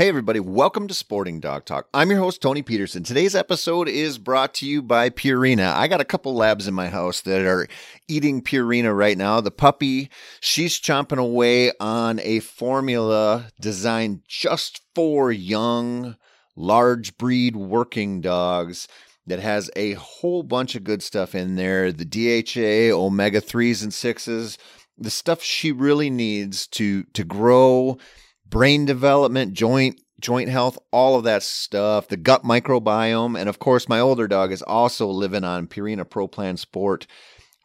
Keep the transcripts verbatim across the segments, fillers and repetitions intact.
Hey everybody, welcome to Sporting Dog Talk. I'm your host, Tony Peterson. Today's episode is brought to you by Purina. I got a couple labs in my house that are eating Purina right now. The puppy, she's chomping away on a formula designed just for young, large breed working dogs that has a whole bunch of good stuff in there. The D H A, omega threes and sixes, the stuff she really needs to, to grow, brain development, joint joint health, all of that stuff, the gut microbiome. And of course, my older dog is also living on Purina Pro Plan Sport,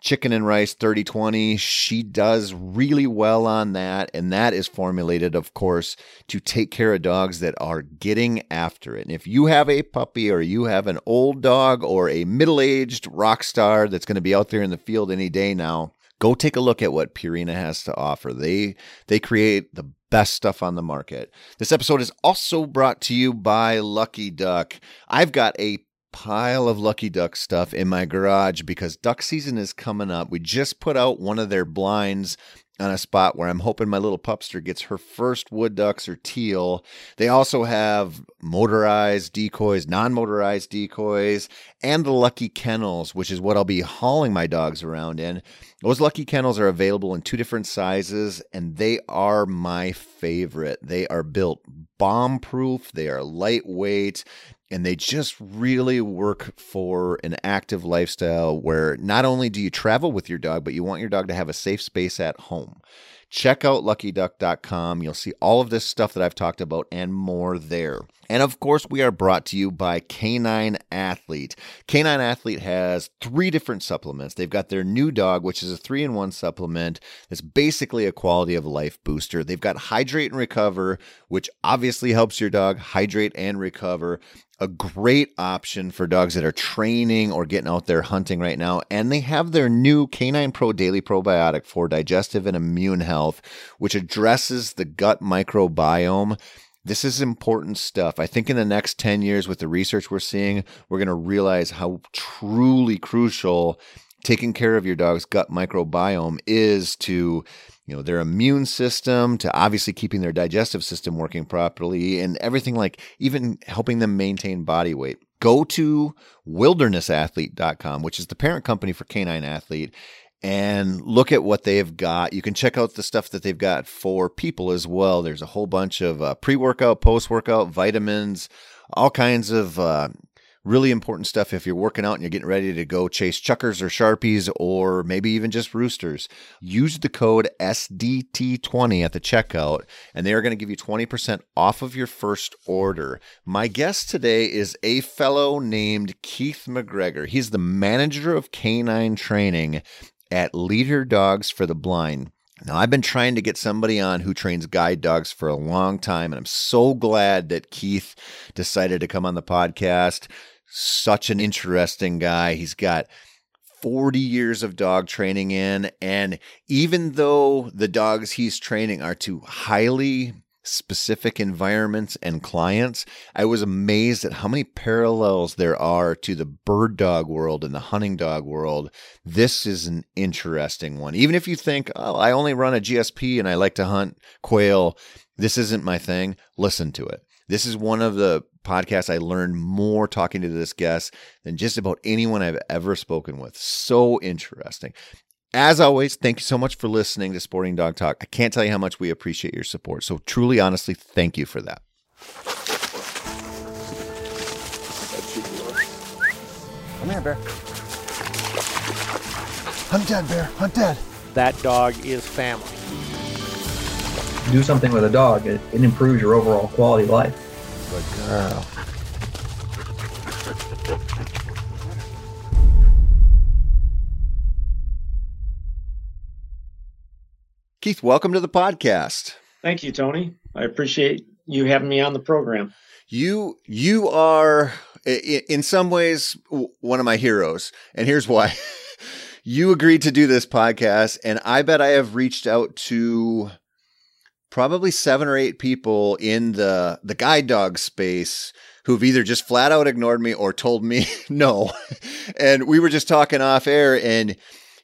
chicken and rice thirty twenty. She does really well on that. And that is formulated, of course, to take care of dogs that are getting after it. And if you have a puppy or you have an old dog or a middle-aged rock star that's going to be out there in the field any day now, go take a look at what Purina has to offer. They they create the best stuff on the market. This episode is also brought to you by Lucky Duck. I've got a pile of Lucky Duck stuff in my garage because duck season is coming up. We just put out one of their blinds on a spot where I'm hoping my little pupster gets her first wood ducks or teal. They also have motorized decoys, non-motorized decoys, and the Lucky Kennels, which is what I'll be hauling my dogs around in. Those Lucky Kennels are available in two different sizes, and they are my favorite. They are built bomb-proof, they are lightweight, and they just really work for an active lifestyle where not only do you travel with your dog, but you want your dog to have a safe space at home. Check out lucky duck dot com. You'll see all of this stuff that I've talked about and more there. And of course, we are brought to you by Canine Athlete. Canine Athlete has three different supplements. They've got their new dog, which is a three in one supplement that's basically a quality of life booster. They've got Hydrate and Recover, which obviously helps your dog hydrate and recover. A great option for dogs that are training or getting out there hunting right now. And they have their new Canine Pro Daily Probiotic for digestive and immune health, which addresses the gut microbiome. This is important stuff. I think in the next ten years with the research we're seeing, we're going to realize how truly crucial taking care of your dog's gut microbiome is to, you know, their immune system, to obviously keeping their digestive system working properly and everything, like even helping them maintain body weight. Go to wilderness athlete dot com, which is the parent company for Canine Athlete, and look at what they've got. You can check out the stuff that they've got for people as well. There's a whole bunch of uh, pre-workout, post-workout, vitamins, all kinds of uh, really important stuff if you're working out and you're getting ready to go chase chuckers or sharpies or maybe even just roosters. Use the code S D T twenty at the checkout, and they are going to give you twenty percent off of your first order. My guest today is a fellow named Keith McGregor. He's the manager of canine training at Leader Dogs for the Blind. Now, I've been trying to get somebody on who trains guide dogs for a long time, and I'm so glad that Keith decided to come on the podcast. Such an interesting guy. He's got forty years of dog training in, and even though the dogs he's training are to highly specific environments and clients, I was amazed at how many parallels there are to the bird dog world and the hunting dog world. This is an interesting one. Even if you think, oh, I only run a G S P and I like to hunt quail, this isn't my thing, listen to it. This is one of the podcasts I learned more talking to this guest than just about anyone I've ever spoken with. So interesting. As always, thank you so much for listening to Sporting Dog Talk. I can't tell you how much we appreciate your support. So truly, honestly, thank you for that. Come here, bear. Hunt dad, bear. Hunt dad. That dog is family. Do something with a dog. It, it improves your overall quality of life. Good girl. Keith, welcome to the podcast. Thank you, Tony. I appreciate you having me on the program. You you are, in some ways, one of my heroes, and here's why. You agreed to do this podcast, and I bet I have reached out to probably seven or eight people in the, the guide dog space who've either just flat out ignored me or told me no. And we were just talking off air, and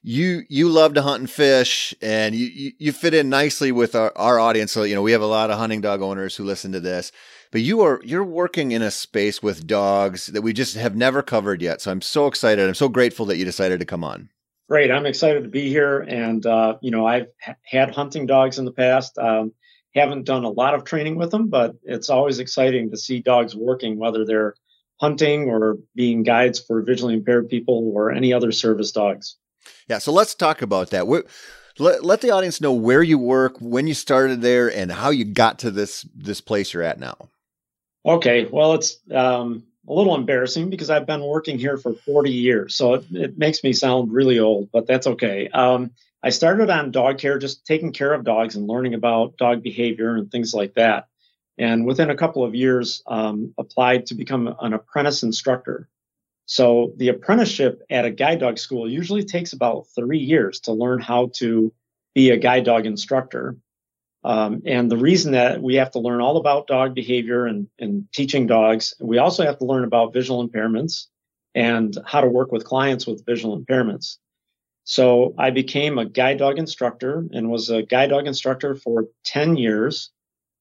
you you love to hunt and fish, and you you, you fit in nicely with our, our audience. So, you know, we have a lot of hunting dog owners who listen to this. But you are you're working in a space with dogs that we just have never covered yet. So I'm so excited. I'm so grateful that you decided to come on. Great. I'm excited to be here. And, uh, you know, I've ha- had hunting dogs in the past. Um, haven't done a lot of training with them, but it's always exciting to see dogs working, whether they're hunting or being guides for visually impaired people or any other service dogs. Yeah. So let's talk about that. We're, let, let the audience know where you work, when you started there, and how you got to this this place you're at now. Okay. Well, it's um, a little embarrassing because I've been working here for forty years. So it, it makes me sound really old, but that's okay. Um, I started on dog care, just taking care of dogs and learning about dog behavior and things like that. And within a couple of years, um, applied to become an apprentice instructor. So the apprenticeship at a guide dog school usually takes about three years to learn how to be a guide dog instructor. Um, and the reason that we have to learn all about dog behavior and, and teaching dogs, we also have to learn about visual impairments and how to work with clients with visual impairments. So I became a guide dog instructor and was a guide dog instructor for ten years.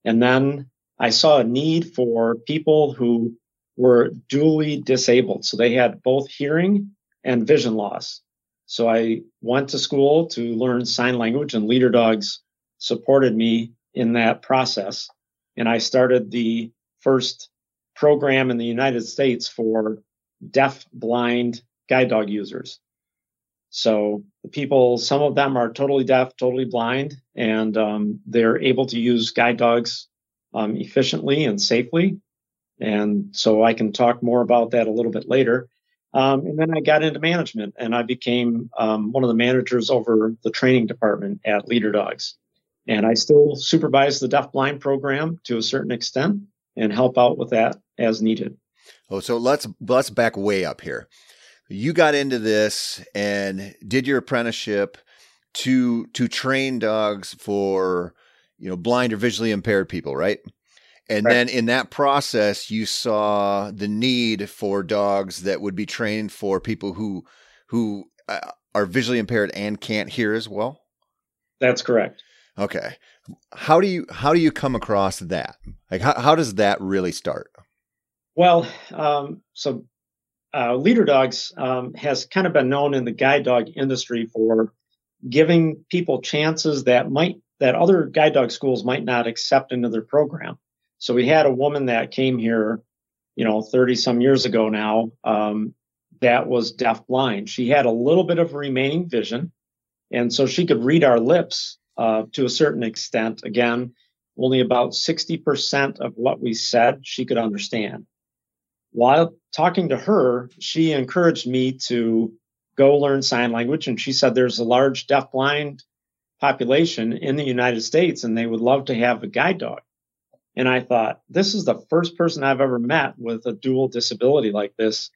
And then I saw a need for people who were dually disabled. So they had both hearing and vision loss. So I went to school to learn sign language, and Leader Dogs supported me in that process. And I started the first program in the United States for deaf, blind guide dog users. So the people, some of them are totally deaf, totally blind, and um, they're able to use guide dogs um, efficiently and safely. And so I can talk more about that a little bit later. Um, and then I got into management, and I became um, one of the managers over the training department at Leader Dogs. And I still supervise the deafblind program to a certain extent and help out with that as needed. Oh, so let's let's back way up here. You got into this and did your apprenticeship to to train dogs for, you know, blind or visually impaired people, right? And right. Then in that process, you saw the need for dogs that would be trained for people who who are visually impaired and can't hear as well? That's correct. Okay. How do you, how do you come across that? Like, how, how does that really start? Well, um, so uh, Leader Dogs um, has kind of been known in the guide dog industry for giving people chances that might, that other guide dog schools might not accept into their program. So we had a woman that came here, you know, thirty some years ago now, um, that was deafblind. She had a little bit of remaining vision. And so she could read our lips. Uh, to a certain extent, again, only about sixty percent of what we said she could understand. While talking to her, she encouraged me to go learn sign language, and she said there's a large deafblind population in the United States, and they would love to have a guide dog. And I thought, this is the first person I've ever met with a dual disability like this.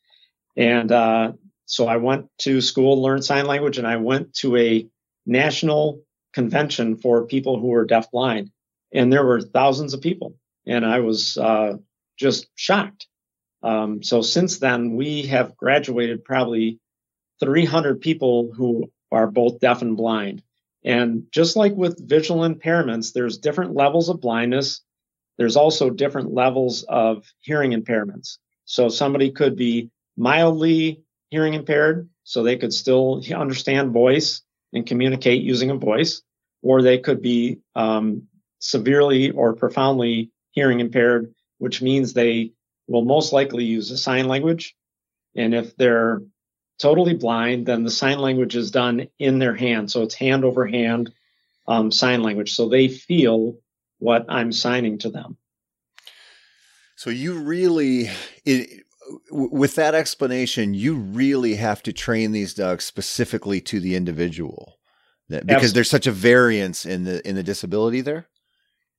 And uh, so I went to school, learned sign language, and I went to a national convention for people who were deafblind, and there were thousands of people, and I was uh, just shocked. Um, so since then, we have graduated probably three hundred people who are both deaf and blind. And just like with visual impairments, there's different levels of blindness. There's also different levels of hearing impairments. So somebody could be mildly hearing impaired, so they could still understand voice and communicate using a voice, or they could be um, severely or profoundly hearing impaired, which means they will most likely use a sign language. And if they're totally blind, then the sign language is done in their hand. So it's hand over hand um, sign language. So they feel what I'm signing to them. So you really, it, with that explanation, you really have to train these dogs specifically to the individual, that, because Absolutely. There's such a variance in the in the disability there.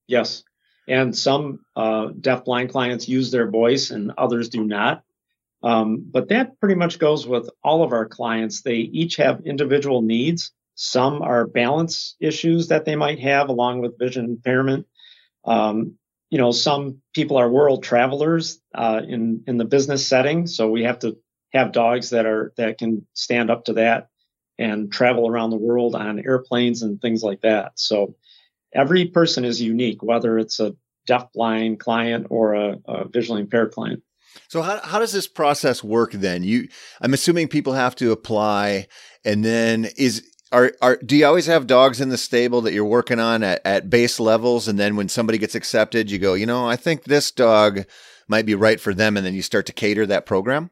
Yes, and some uh, deafblind clients use their voice, and others do not. Um, but that pretty much goes with all of our clients. They each have individual needs. Some are balance issues that they might have, along with vision impairment. Um, You know, some people are world travelers uh, in in the business setting, so we have to have dogs that are that can stand up to that. and travel around the world on airplanes and things like that. So every person is unique, whether it's a deafblind client or a, a visually impaired client. So how how does this process work then? You, I'm assuming people have to apply, and then is are are do you always have dogs in the stable that you're working on at, at base levels, and then when somebody gets accepted, you go, you know, I think this dog might be right for them, and then you start to cater that program?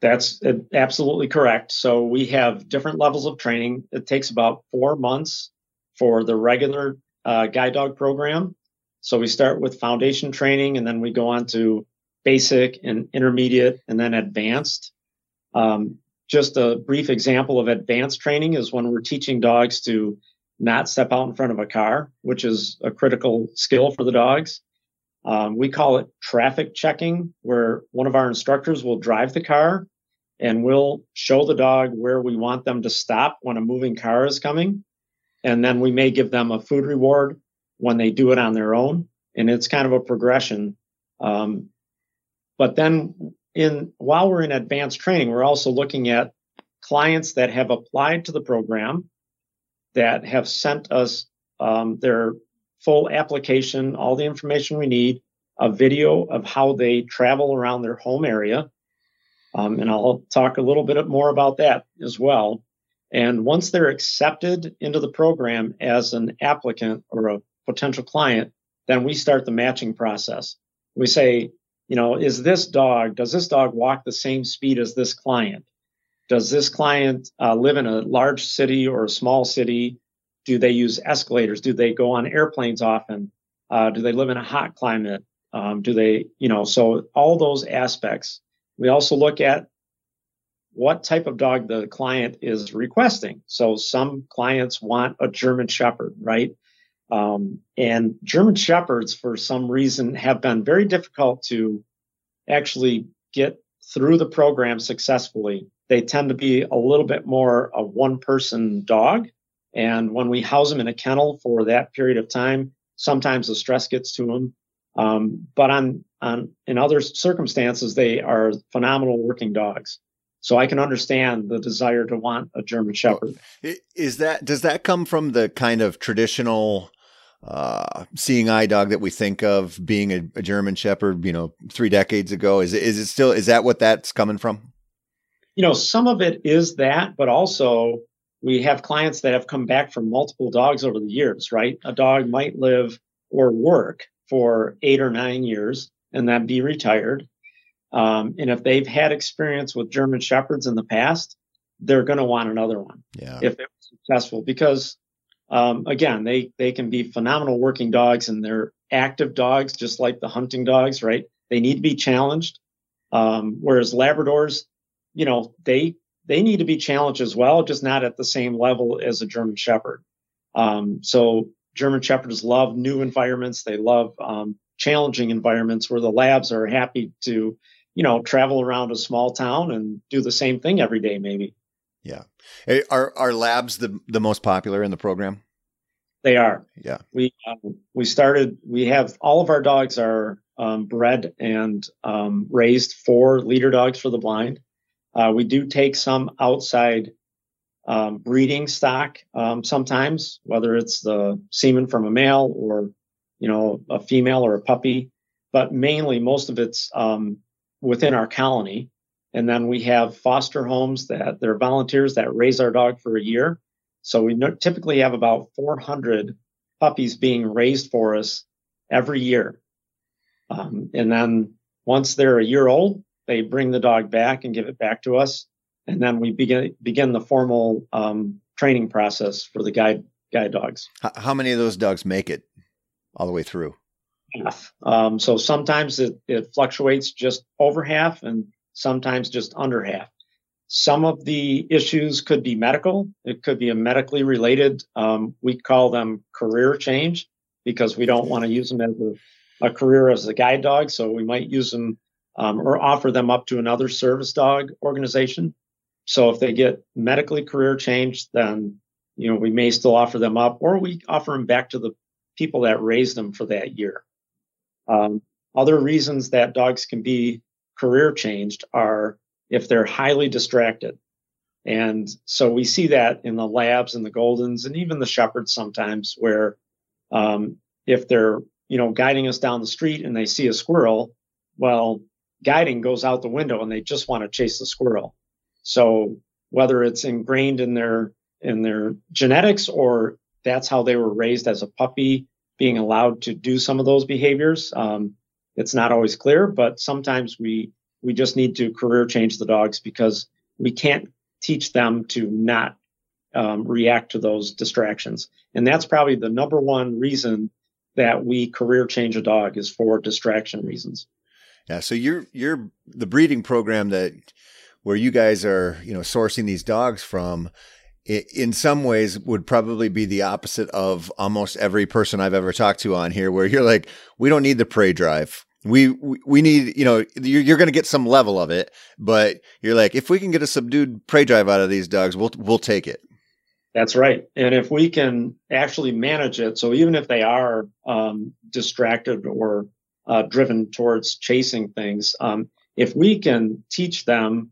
That's absolutely correct. So we have different levels of training. It takes about four months for the regular uh, guide dog program. So we start with foundation training, and then we go on to basic and intermediate, and then advanced. Um, just a brief example of advanced training is when we're teaching dogs to not step out in front of a car, which is a critical skill for the dogs. Um, we call it traffic checking, where one of our instructors will drive the car and we'll show the dog where we want them to stop when a moving car is coming. And then we may give them a food reward when they do it on their own. And it's kind of a progression. Um, But then in while we're in advanced training, we're also looking at clients that have applied to the program, that have sent us um, their full application, all the information we need, a video of how they travel around their home area. Um, and I'll talk a little bit more about that as well. And once they're accepted into the program as an applicant or a potential client, then we start the matching process. We say, you know, is this dog, does this dog walk the same speed as this client? Does this client uh, live in a large city or a small city? Do they use escalators? Do they go on airplanes often? Uh, do they live in a hot climate? Um, do they, you know, so all those aspects. We also look at what type of dog the client is requesting. So some clients want a German Shepherd, right? Um, and German Shepherds, for some reason, have been very difficult to actually get through the program successfully. They tend to be a little bit more a one-person dog. And when we house them in a kennel for that period of time, sometimes the stress gets to them. Um, but on, on in other circumstances, they are phenomenal working dogs. So I can understand the desire to want a German Shepherd. Is that, does that come from the kind of traditional uh, seeing eye dog that we think of being a, a German Shepherd, you know, three decades ago? Is it, is it still, is that what that's coming from? You know, some of it is that, but also we have clients that have come back from multiple dogs over the years, right? A dog might live or work for eight or nine years and then be retired. Um, and if they've had experience with German Shepherds in the past, they're going to want another one yeah. if they're successful, because, um, again, they, they can be phenomenal working dogs, and they're active dogs, just like the hunting dogs, right? They need to be challenged. Um, whereas Labradors, you know, they, they need to be challenged as well, just not at the same level as a German Shepherd. Um, so German Shepherds love new environments. They love, um, challenging environments, where the Labs are happy to, you know, travel around a small town and do the same thing every day, maybe. Yeah. Are, are Labs the, the most popular in the program? They are. Yeah. We, um, we started, we have all of our dogs are um, bred and um, raised for Leader Dogs for the Blind. Uh, we do take some outside um, breeding stock um, sometimes, whether it's the semen from a male or, you know, a female or a puppy, but mainly most of it's, um, within our colony. And then we have foster homes that they're volunteers that raise our dog for a year. So we typically have about four hundred puppies being raised for us every year. Um, and then once they're a year old, they bring the dog back and give it back to us. And then we begin, begin the formal um, training process for the guide, guide dogs. How many of those dogs make it all the way through? Half. Um, so sometimes it, it fluctuates just over half, and sometimes just under half. Some of the issues could be medical. It could be a medically related. Um, we call them career change, because we don't want to use them as a, a career as a guide dog. So we might use them um, or offer them up to another service dog organization. So if they get medically career change, then, you know, we may still offer them up, or we offer them back to the people that raised them for that year. Um, other reasons that dogs can be career changed are if they're highly distracted. And so we see that in the labs and the Goldens and even the Shepherds sometimes, where um, if they're, you know, guiding us down the street and they see a squirrel, well, guiding goes out the window and they just want to chase the squirrel. So whether it's ingrained in their in their genetics or that's how they were raised as a puppy, being allowed to do some of those behaviors, um, it's not always clear, but sometimes we we just need to career change the dogs because we can't teach them to not um, react to those distractions. And that's probably the number one reason that we career change a dog is for distraction reasons. Yeah. So you're, you're the breeding program that where you guys are, you know, sourcing these dogs from, it, in some ways would probably be the opposite of almost every person I've ever talked to on here, where you're like, we don't need the prey drive. We, we, we need, you know, you're, you're going to get some level of it, but you're like, if we can get a subdued prey drive out of these dogs, we'll, we'll take it. That's right. And if we can actually manage it, so even if they are um, distracted or uh, driven towards chasing things, um, if we can teach them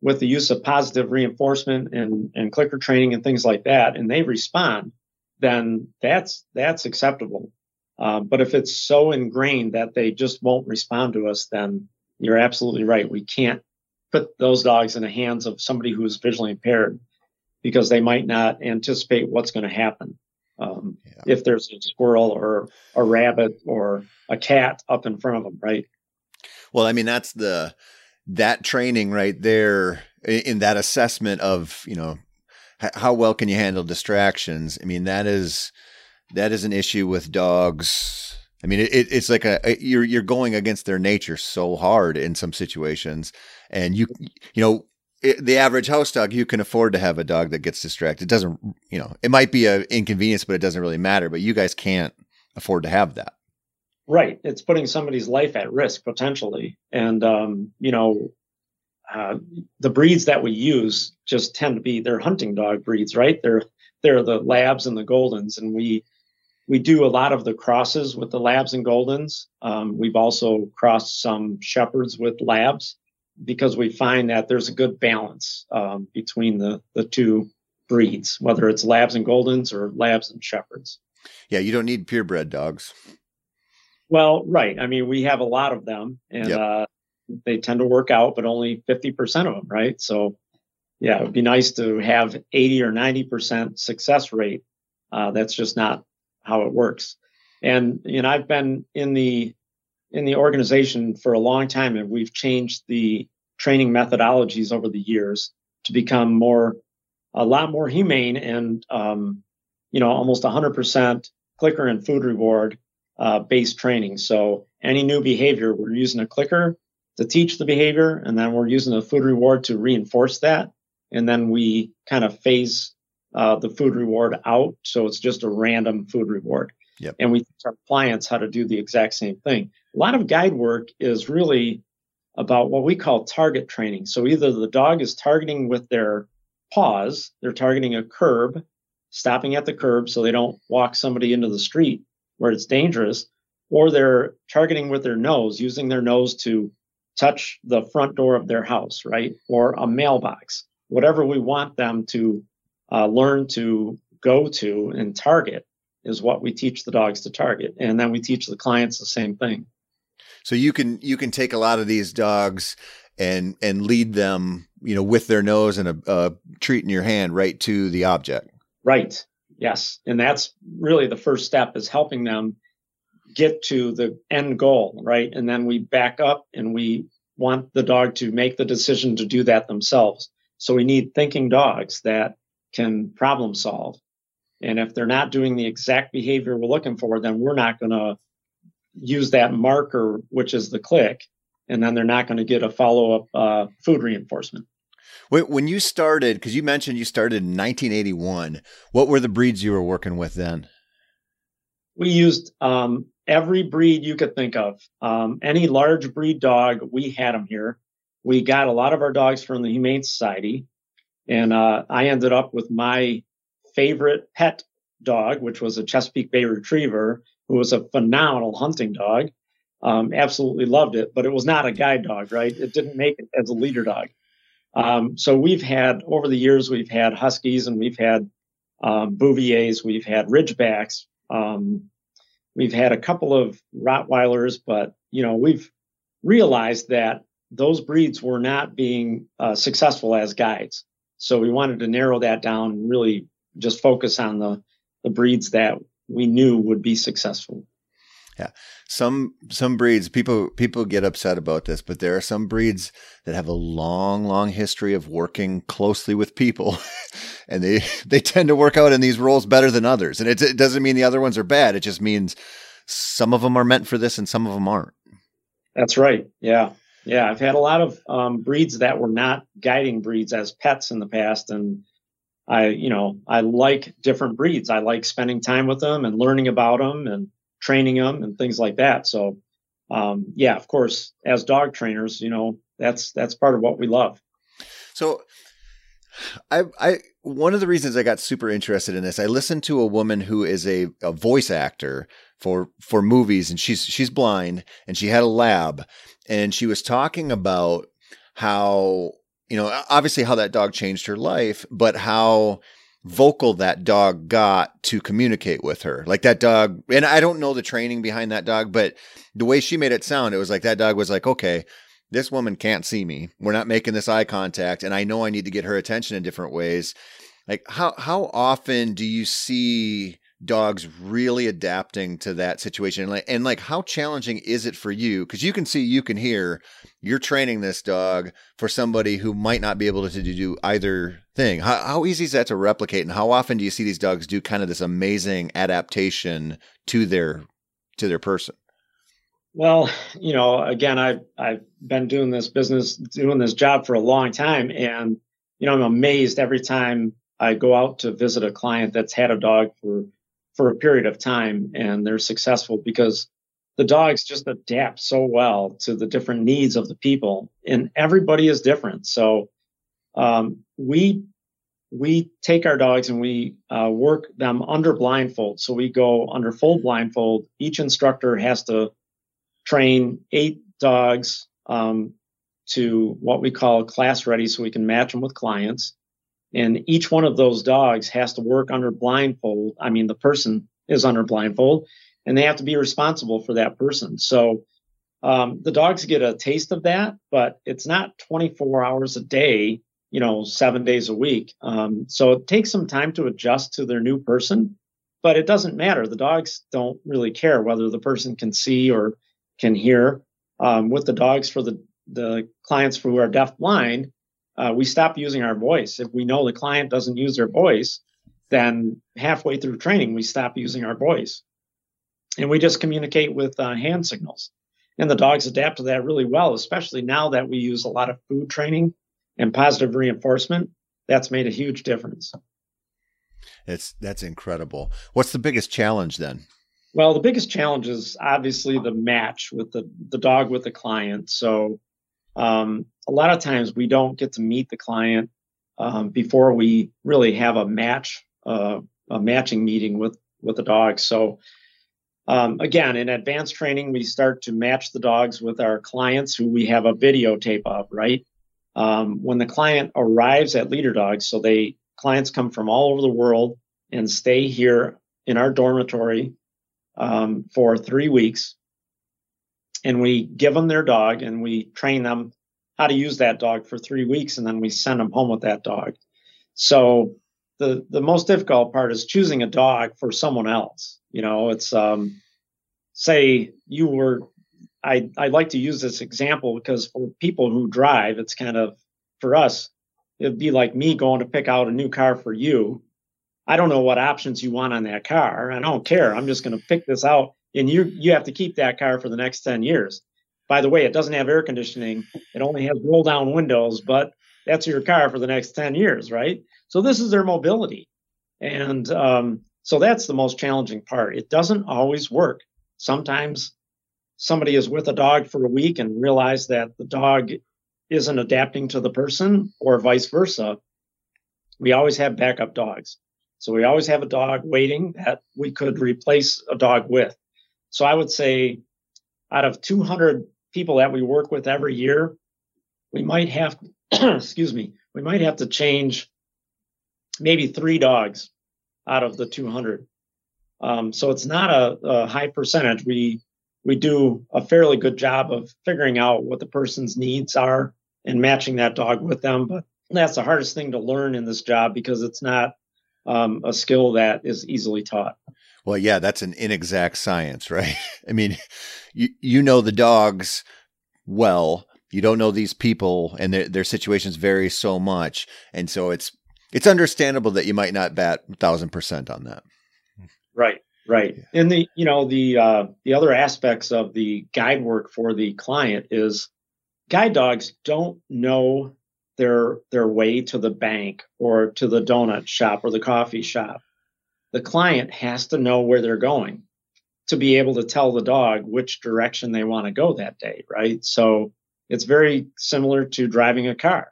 with the use of positive reinforcement and, and clicker training and things like that, and they respond, then that's, that's acceptable. Uh, but if it's so ingrained that they just won't respond to us, then you're absolutely right. We can't put those dogs in the hands of somebody who is visually impaired because they might not anticipate what's going to happen. Um, yeah. If there's a squirrel or a rabbit or a cat up in front of them, right? Well, I mean, that's the, that training right there in that assessment of, you know, how well can you handle distractions? I mean, that is, that is an issue with dogs. I mean, it, it's like a, a you're you're going against their nature so hard in some situations, and you you know it, the average house dog, you can afford to have a dog that gets distracted. It doesn't, you know, it might be an inconvenience, but it doesn't really matter. But you guys can't afford to have that, right? It's putting somebody's life at risk potentially, and um, you know, uh, the breeds that we use just tend to be they're hunting dog breeds, right? They're they're the Labs and the Goldens, and we. We do a lot of the crosses with the Labs and Goldens. Um, we've also crossed some Shepherds with Labs because we find that there's a good balance um, between the, the two breeds, whether it's Labs and Goldens or Labs and Shepherds. Yeah, you don't need purebred dogs. Well, right. I mean, we have a lot of them, and yep. uh, they tend to work out, but only fifty percent of them, right? So, yeah, it would be nice to have eighty or ninety percent success rate. Uh, that's just not how it works. And, you know, I've been in the, in the organization for a long time, and we've changed the training methodologies over the years to become more, a lot more humane and, um, you know, almost a hundred percent clicker and food reward, uh, based training. So any new behavior, we're using a clicker to teach the behavior, and then we're using a food reward to reinforce that. And then we kind of phase Uh, the food reward out. So it's just a random food reward. Yep. And we teach our clients how to do the exact same thing. A lot of guide work is really about what we call target training. So either the dog is targeting with their paws, they're targeting a curb, stopping at the curb so they don't walk somebody into the street where it's dangerous, or they're targeting with their nose, using their nose to touch the front door of their house, right? Or a mailbox, whatever we want them to Uh, learn to go to and target is what we teach the dogs to target. And then we teach the clients the same thing. So you can, you can take a lot of these dogs and, and lead them, you know, with their nose and a, a treat in your hand right to the object. Right. Yes. And that's really the first step, is helping them get to the end goal. Right. And then we back up and we want the dog to make the decision to do that themselves. So we need thinking dogs that can problem solve. And if they're not doing the exact behavior we're looking for, then we're not going to use that marker, which is the click, and then they're not going to get a follow-up uh, food reinforcement. When you started, because you mentioned you started in nineteen eighty-one, what were the breeds you were working with then? We used um, every breed you could think of. Um, any large breed dog, we had them here. We got a lot of our dogs from the Humane Society. And uh, I ended up with my favorite pet dog, which was a Chesapeake Bay Retriever, who was a phenomenal hunting dog. Um, absolutely loved it, but it was not a guide dog, right? It didn't make it as a leader dog. Um, so we've had, over the years, we've had Huskies and we've had um, Bouviers, we've had Ridgebacks, um, we've had a couple of Rottweilers, but, you know, we've realized that those breeds were not being uh, successful as guides. So we wanted to narrow that down and really just focus on the, the breeds that we knew would be successful. Yeah. Some, some breeds, people, people get upset about this, but there are some breeds that have a long, long history of working closely with people and they, they tend to work out in these roles better than others. And it, it doesn't mean the other ones are bad. It just means some of them are meant for this and some of them aren't. That's right. Yeah. Yeah. I've had a lot of um, breeds that were not guiding breeds as pets in the past. And I, you know, I like different breeds. I like spending time with them and learning about them and training them and things like that. So, um, yeah, of course, as dog trainers, you know, that's, that's part of what we love. So I, I, one of the reasons I got super interested in this, I listened to a woman who is a, a voice actor for, for movies, and she's, she's blind, and she had a lab, and she was talking about how, you know, obviously how that dog changed her life, but how vocal that dog got to communicate with her. Like that dog, and I don't know the training behind that dog, but the way she made it sound, it was like that dog was like, okay, this woman can't see me. We're not making this eye contact. And I know I need to get her attention in different ways. Like how, how often do you see dogs really adapting to that situation? And like, and like how challenging is it for you? Cause you can see, you can hear, you're training this dog for somebody who might not be able to do either thing. How, how easy is that to replicate? And how often do you see these dogs do kind of this amazing adaptation to their, to their person? Well, you know, again, I've, I've been doing this business, doing this job for a long time. And, you know, I'm amazed every time I go out to visit a client that's had a dog for for a period of time and they're successful because the dogs just adapt so well to the different needs of the people, and everybody is different. So um, we, we take our dogs and we uh, work them under blindfold. So we go under full blindfold. Each instructor has to train eight dogs um, to what we call class ready, so we can match them with clients. And each one of those dogs has to work under blindfold. I mean, the person is under blindfold, and they have to be responsible for that person. So um, the dogs get a taste of that, but it's not twenty-four hours a day, you know, seven days a week. Um, so it takes some time to adjust to their new person, but it doesn't matter. The dogs don't really care whether the person can see or can hear. Um, with the dogs for the, the clients who are deafblind, Uh, we stop using our voice. If we know the client doesn't use their voice, then halfway through training, we stop using our voice. And we just communicate with uh, hand signals. And the dogs adapt to that really well, especially now that we use a lot of food training and positive reinforcement. That's made a huge difference. It's, that's incredible. What's the biggest challenge then? Well, the biggest challenge is obviously the match with the, the dog with the client. So um, a lot of times we don't get to meet the client um, before we really have a match, uh, a matching meeting with, with the dog. So um, again, in advanced training, we start to match the dogs with our clients who we have a videotape of, right? Um, when the client arrives at Leader Dogs, so they clients come from all over the world and stay here in our dormitory um, for three weeks. And we give them their dog and we train them how to use that dog for three weeks, and then we send them home with that dog. So the the most difficult part is choosing a dog for someone else. You know, it's um, say you were, I I like to use this example because for people who drive, it's kind of, for us, it'd be like me going to pick out a new car for you. I don't know what options you want on that car. I don't care. I'm just going to pick this out, and you you have to keep that car for the next ten years. By the way, it doesn't have air conditioning. It only has roll down windows, but that's your car for the next ten years, right? So this is their mobility. And um, so that's the most challenging part. It doesn't always work. Sometimes somebody is with a dog for a week and realize that the dog isn't adapting to the person, or vice versa. We always have backup dogs. So we always have a dog waiting that we could replace a dog with. So I would say out of two hundred people that we work with every year, we might have, excuse me, we might have to change maybe three dogs out of the two hundred. Um, so it's not a, a high percentage. We we do a fairly good job of figuring out what the person's needs are and matching that dog with them. But that's the hardest thing to learn in this job, because it's not um, a skill that is easily taught. Well, yeah, that's an inexact science, right? I mean, you, you know the dogs well. You don't know these people, and their, their situations vary so much. And so it's it's understandable that you might not bat one thousand percent on that. Right, right. Yeah. And the, you know, the, uh, the other aspects of the guide work for the client is guide dogs don't know their their way to the bank or to the donut shop or the coffee shop. The client has to know where they're going to be able to tell the dog which direction they want to go that day, right? So it's very similar to driving a car.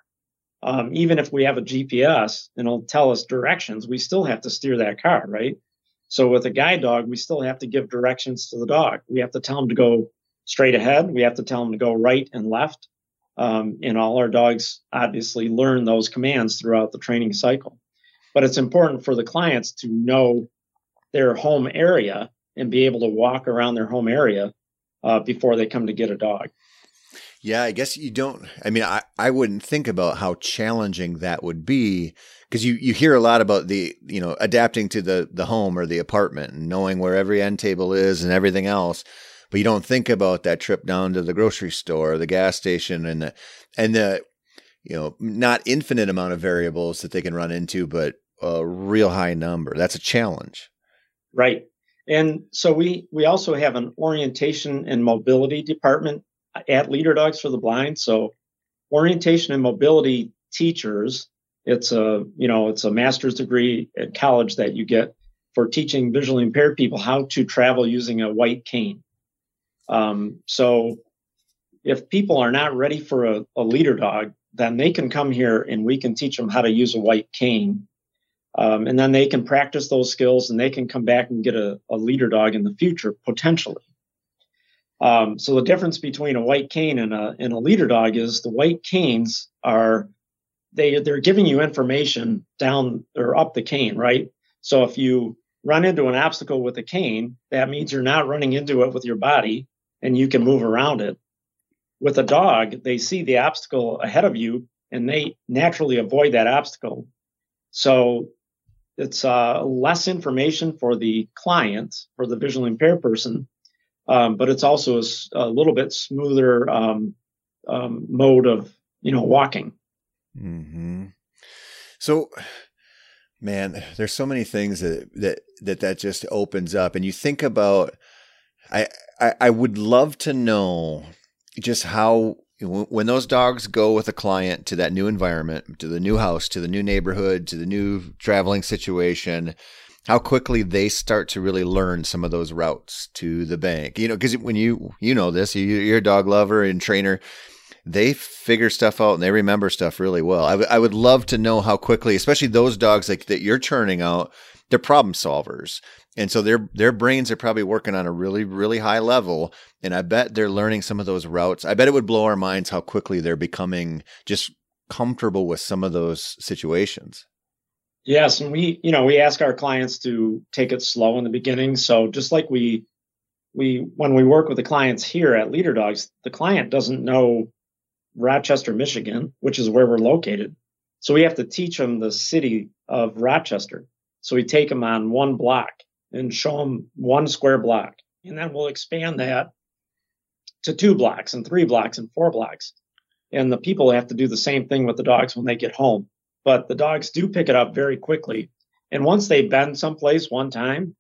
Um, even if we have a G P S and it'll tell us directions, we still have to steer that car, right? So with a guide dog, we still have to give directions to the dog. We have to tell them to go straight ahead. We have to tell them to go right and left. Um, and all our dogs obviously learn those commands throughout the training cycle. But it's important for the clients to know their home area and be able to walk around their home area uh, before they come to get a dog. Yeah, I guess you don't, I mean, I, I wouldn't think about how challenging that would be, because you, you hear a lot about the, you know, adapting to the, the home or the apartment and knowing where every end table is and everything else. But you don't think about that trip down to the grocery store, the gas station, and the, and the, you know, not infinite amount of variables that they can run into, but a real high number. That's a challenge. Right. And so we, we also have an orientation and mobility department at Leader Dogs for the Blind. So orientation and mobility teachers, it's a, you know, it's a master's degree at college that you get for teaching visually impaired people how to travel using a white cane. Um, so if people are not ready for a, a leader dog, then they can come here and we can teach them how to use a white cane. Um, and then they can practice those skills and they can come back and get a, a leader dog in the future, potentially. Um, so the difference between a white cane and a, and a leader dog is the white canes are, they, they're giving you information down or up the cane, right? So if you run into an obstacle with a cane, that means you're not running into it with your body and you can move around it. With a dog, they see the obstacle ahead of you and they naturally avoid that obstacle. So it's uh, less information for the client, for the visually impaired person, um, but it's also a, a little bit smoother um, um, mode of, you know, walking. Mm-hmm. So, man, there's so many things that that that, that just opens up, and you think about. I, I I would love to know just how, when those dogs go with a client to that new environment, to the new house, to the new neighborhood, to the new traveling situation, how quickly they start to really learn some of those routes to the bank. You know, because when you, you know this, you, you're a dog lover and trainer, they figure stuff out and they remember stuff really well. I, w I would love to know how quickly, especially those dogs like that you're churning out, they're problem solvers. And so their their brains are probably working on a really, really high level. And I bet they're learning some of those routes. I bet it would blow our minds how quickly they're becoming just comfortable with some of those situations. Yes. And we, you know, we ask our clients to take it slow in the beginning. So just like we, we when we work with the clients here at Leader Dogs, the client doesn't know Rochester, Michigan, which is where we're located. So we have to teach them the city of Rochester. So we take them on one block and show them one square block. And then we'll expand that to two blocks and three blocks and four blocks. And the people have to do the same thing with the dogs when they get home. But the dogs do pick it up very quickly. And once they've been someplace one time,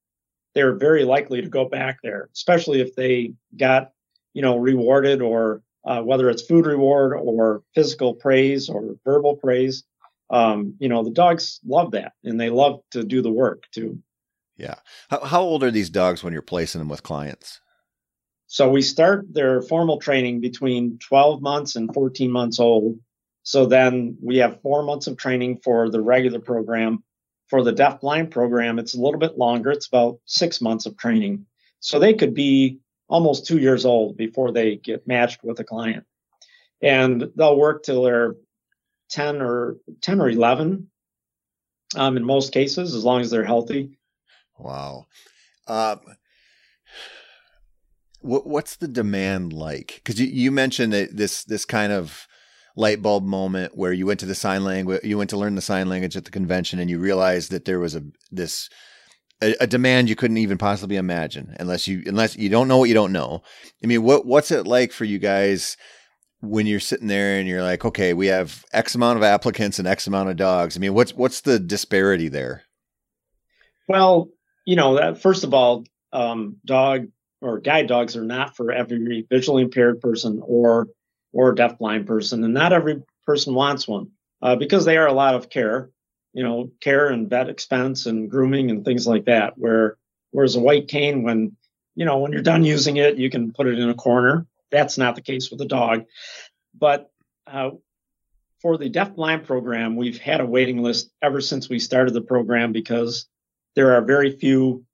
they're very likely to go back there, especially if they got, you know, rewarded, or uh, whether it's food reward or physical praise or verbal praise. Um, you know, the dogs love that and they love to do the work too. Yeah. How, how old are these dogs when you're placing them with clients? So we start their formal training between twelve months and fourteen months old. So then we have four months of training for the regular program. For the deafblind program, it's a little bit longer. It's about six months of training. So they could be almost two years old before they get matched with a client. and they'll work till they're ten or eleven um, in most cases, as long as they're healthy. Wow. Um, what, what's the demand like? Because you, you mentioned that this this kind of light bulb moment where you went to the sign language, you went to learn the sign language at the convention, and you realized that there was a this a, a demand you couldn't even possibly imagine unless you unless you don't know what you don't know. I mean, what what's it like for you guys when you're sitting there and you're like, okay, we have X amount of applicants and X amount of dogs? I mean, what's what's the disparity there? Well, you know, that, first of all, um, dog or guide dogs are not for every visually impaired person or or deafblind person, and not every person wants one uh, because they are a lot of care, you know, care and vet expense and grooming and things like that. Where whereas a white cane, when you know when you're done using it, you can put it in a corner. That's not the case with a dog. But uh, for the deafblind program, we've had a waiting list ever since we started the program because there are very few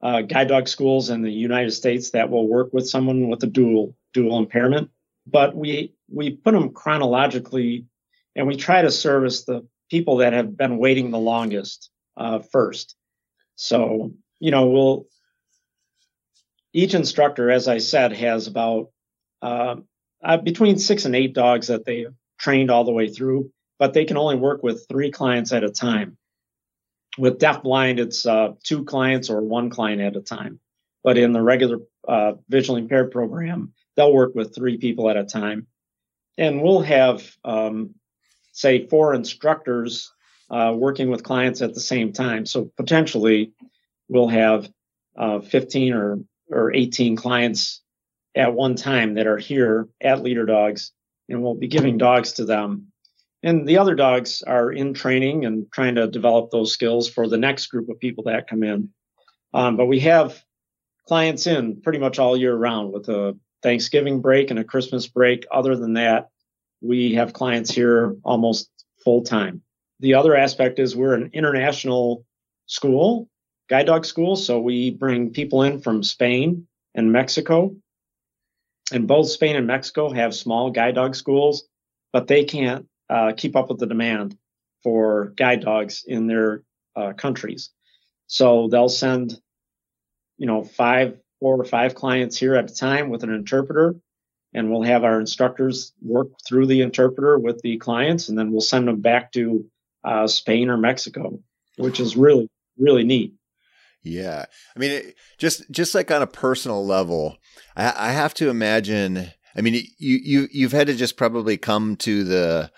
uh, guide dog schools in the United States that will work with someone with a dual dual impairment. But we we put them chronologically, and we try to service the people that have been waiting the longest uh, first. So, you know, we'll each instructor, as I said, has about uh, uh, between six and eight dogs that they trained all the way through, but they can only work with three clients at a time. With deafblind, it's uh, two clients or one client at a time. But in the regular uh, visually impaired program, they'll work with three people at a time. And we'll have, um, say, four instructors uh, working with clients at the same time. So potentially we'll have uh, fifteen or, or eighteen clients at one time that are here at Leader Dogs, and we'll be giving dogs to them. And the other dogs are in training and trying to develop those skills for the next group of people that come in. Um, but we have clients in pretty much all year round with a Thanksgiving break and a Christmas break. Other than that, we have clients here almost full time. The other aspect is we're an international school, guide dog school. So we bring people in from Spain and Mexico. And both Spain and Mexico have small guide dog schools, but they can't Uh, keep up with the demand for guide dogs in their uh, countries. So they'll send, you know, five, four or five clients here at a time with an interpreter, and we'll have our instructors work through the interpreter with the clients, and then we'll send them back to uh, Spain or Mexico, which is really, really neat. Yeah. I mean, it, just, just like on a personal level, I, I have to imagine, I mean, you, you, you've had to just probably come to the,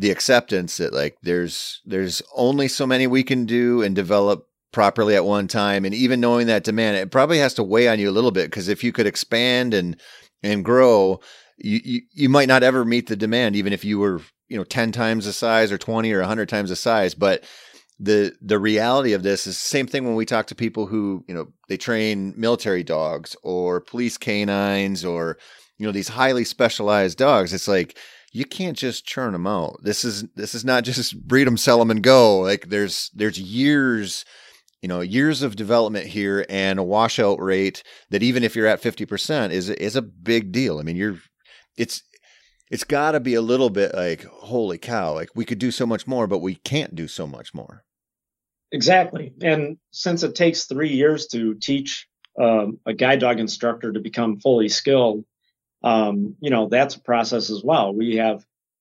the acceptance that like there's there's only so many we can do and develop properly at one time. And even knowing that demand, it probably has to weigh on you a little bit, because if you could expand and and grow, you, you you might not ever meet the demand, even if you were, you know, ten times the size or twenty or one hundred times the size. But the the reality of this is the same thing when we talk to people who, you know, they train military dogs or police canines or, you know, these highly specialized dogs. It's like, you can't just churn them out. This is, this is not just breed them, sell them and go. Like there's, there's years, you know, years of development here, and a washout rate that even if you're at fifty percent is, is a big deal. I mean, you're, it's, it's gotta be a little bit like, holy cow, like we could do so much more, but we can't do so much more. Exactly. And since it takes three years to teach um, a guide dog instructor to become fully skilled, Um, you know, that's a process as well. We have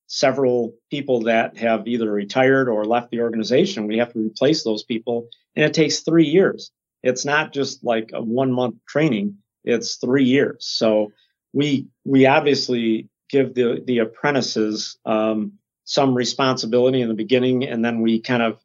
several people that have either retired or left the organization. We have to replace those people, and it takes three years. It's not just like a one month training. It's three years. So we, we obviously give the, the apprentices, um, some responsibility in the beginning, and then we kind of,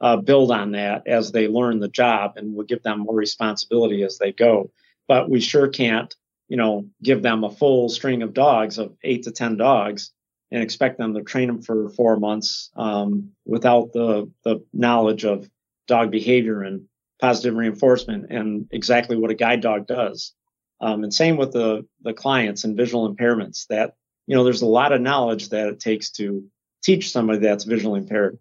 uh, build on that as they learn the job, and we'll give them more responsibility as they go. But we sure can't, you know, give them a full string of dogs of eight to ten dogs and expect them to train them for four months um, without the, the knowledge of dog behavior and positive reinforcement and exactly what a guide dog does. Um, and same with the, the clients and visual impairments, that, you know, there's a lot of knowledge that it takes to teach somebody that's visually impaired.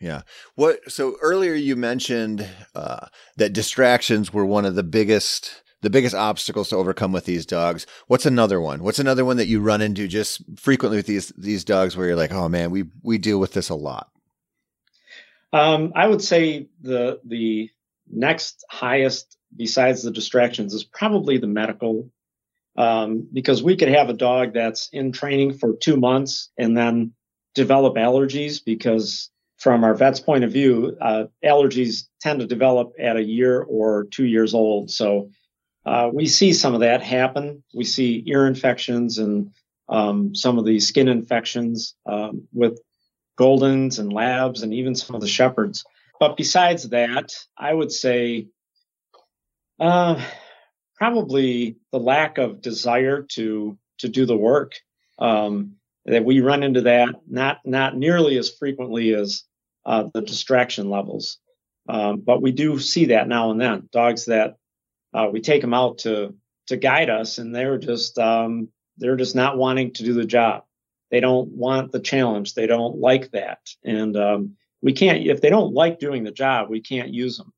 Yeah. What, so earlier you mentioned uh, that distractions were one of the biggest the biggest obstacles to overcome with these dogs. What's another one? What's another one that you run into just frequently with these these dogs where you're like, oh man, we we deal with this a lot? Um, I would say the the next highest besides the distractions is probably the medical, um, because we could have a dog that's in training for two months and then develop allergies, because from our vet's point of view, uh, allergies tend to develop at a year or two years old. So uh, we see some of that happen. We see ear infections and um, some of the skin infections um, with Goldens and Labs and even some of the Shepherds. But besides that, I would say uh, probably the lack of desire to to do the work. Um, that we run into that not not nearly as frequently as uh, the distraction levels, um, but we do see that now and then. Dogs that uh, we take them out to to guide us, and they're just um, they're just not wanting to do the job. They don't want the challenge. They don't like that, and um, we can't. If they don't like doing the job, we can't use them.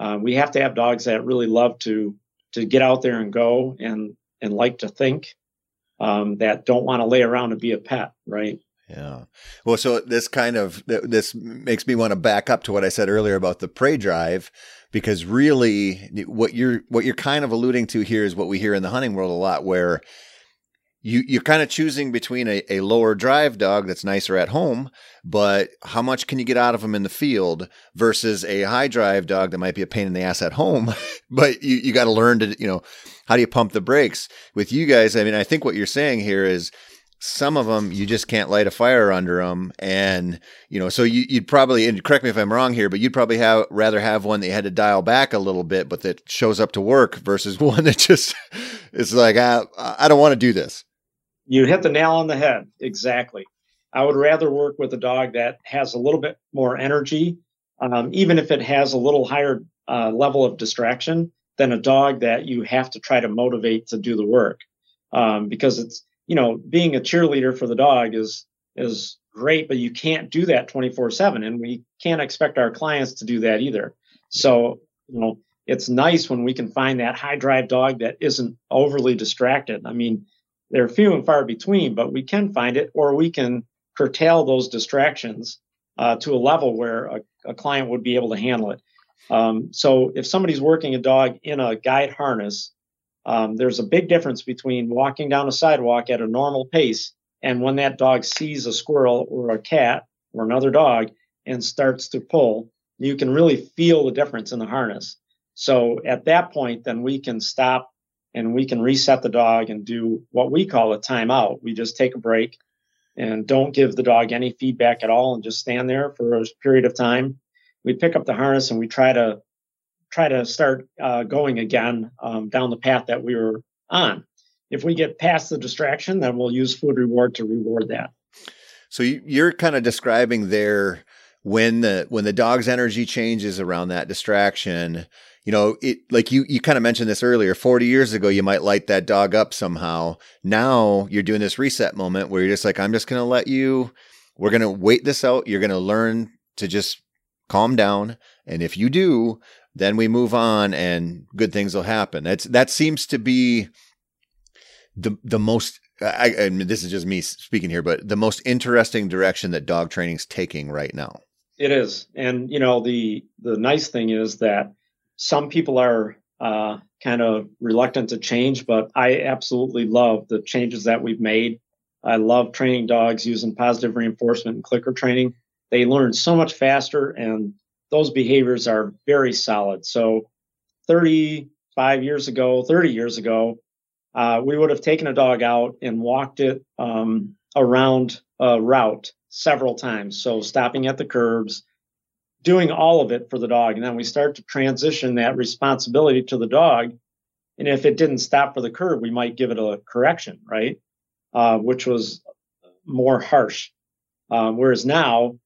Uh, we have to have dogs that really love to to get out there and go and and like to think. Um, that don't want to lay around and be a pet, right? Yeah. Well, so this kind of, this makes me want to back up to what I said earlier about the prey drive, because really what you're, what you're kind of alluding to here is what we hear in the hunting world a lot, where you, you're kind of choosing between a, a lower drive dog that's nicer at home, but how much can you get out of them in the field versus a high drive dog that might be a pain in the ass at home, but you, you got to learn to, you know, how do you pump the brakes with you guys? I mean, I think what you're saying here is some of them, you just can't light a fire under them. And, you know, so you, you'd probably, and correct me if I'm wrong here, but you'd probably have rather have one that you had to dial back a little bit, but that shows up to work versus one that just is like, I, I don't want to do this. You hit the nail on the head. Exactly. I would rather work with a dog that has a little bit more energy, um, even if it has a little higher uh, level of distraction, than a dog that you have to try to motivate to do the work. Um, because it's, you know, being a cheerleader for the dog is, is great, but you can't do that twenty-four seven. And we can't expect our clients to do that either. So, you know, it's nice when we can find that high drive dog that isn't overly distracted. I mean, they're few and far between, but we can find it, or we can curtail those distractions uh, to a level where a, a client would be able to handle it. Um, so if somebody's working a dog in a guide harness, um, there's a big difference between walking down a sidewalk at a normal pace and when that dog sees a squirrel or a cat or another dog and starts to pull, you can really feel the difference in the harness. So at that point, then we can stop and we can reset the dog and do what we call a timeout. We just take a break and don't give the dog any feedback at all and just stand there for a period of time. We pick up the harness and we try to try to start uh, going again um, down the path that we were on. If we get past the distraction, then we'll use food reward to reward that. So you're kind of describing there when the when the dog's energy changes around that distraction. You know, it like you you kind of mentioned this earlier. forty years ago, you might light that dog up somehow. Now you're doing this reset moment where you're just like, I'm just going to let you. We're going to wait this out. You're going to learn to just calm down. And if you do, then we move on and good things will happen. That's, that seems to be the, the most, I, I mean, this is just me speaking here, but the most interesting direction that dog training's taking right now. It is. And, you know, the, the nice thing is that some people are uh, kind of reluctant to change, but I absolutely love the changes that we've made. I love training dogs using positive reinforcement and clicker training. They learn so much faster, and those behaviors are very solid. So thirty-five years ago, thirty years ago, uh, we would have taken a dog out and walked it um, around a route several times. So stopping at the curbs, doing all of it for the dog. And then we start to transition that responsibility to the dog. And if it didn't stop for the curb, we might give it a correction, right? Uh, which was more harsh. Uh, whereas now,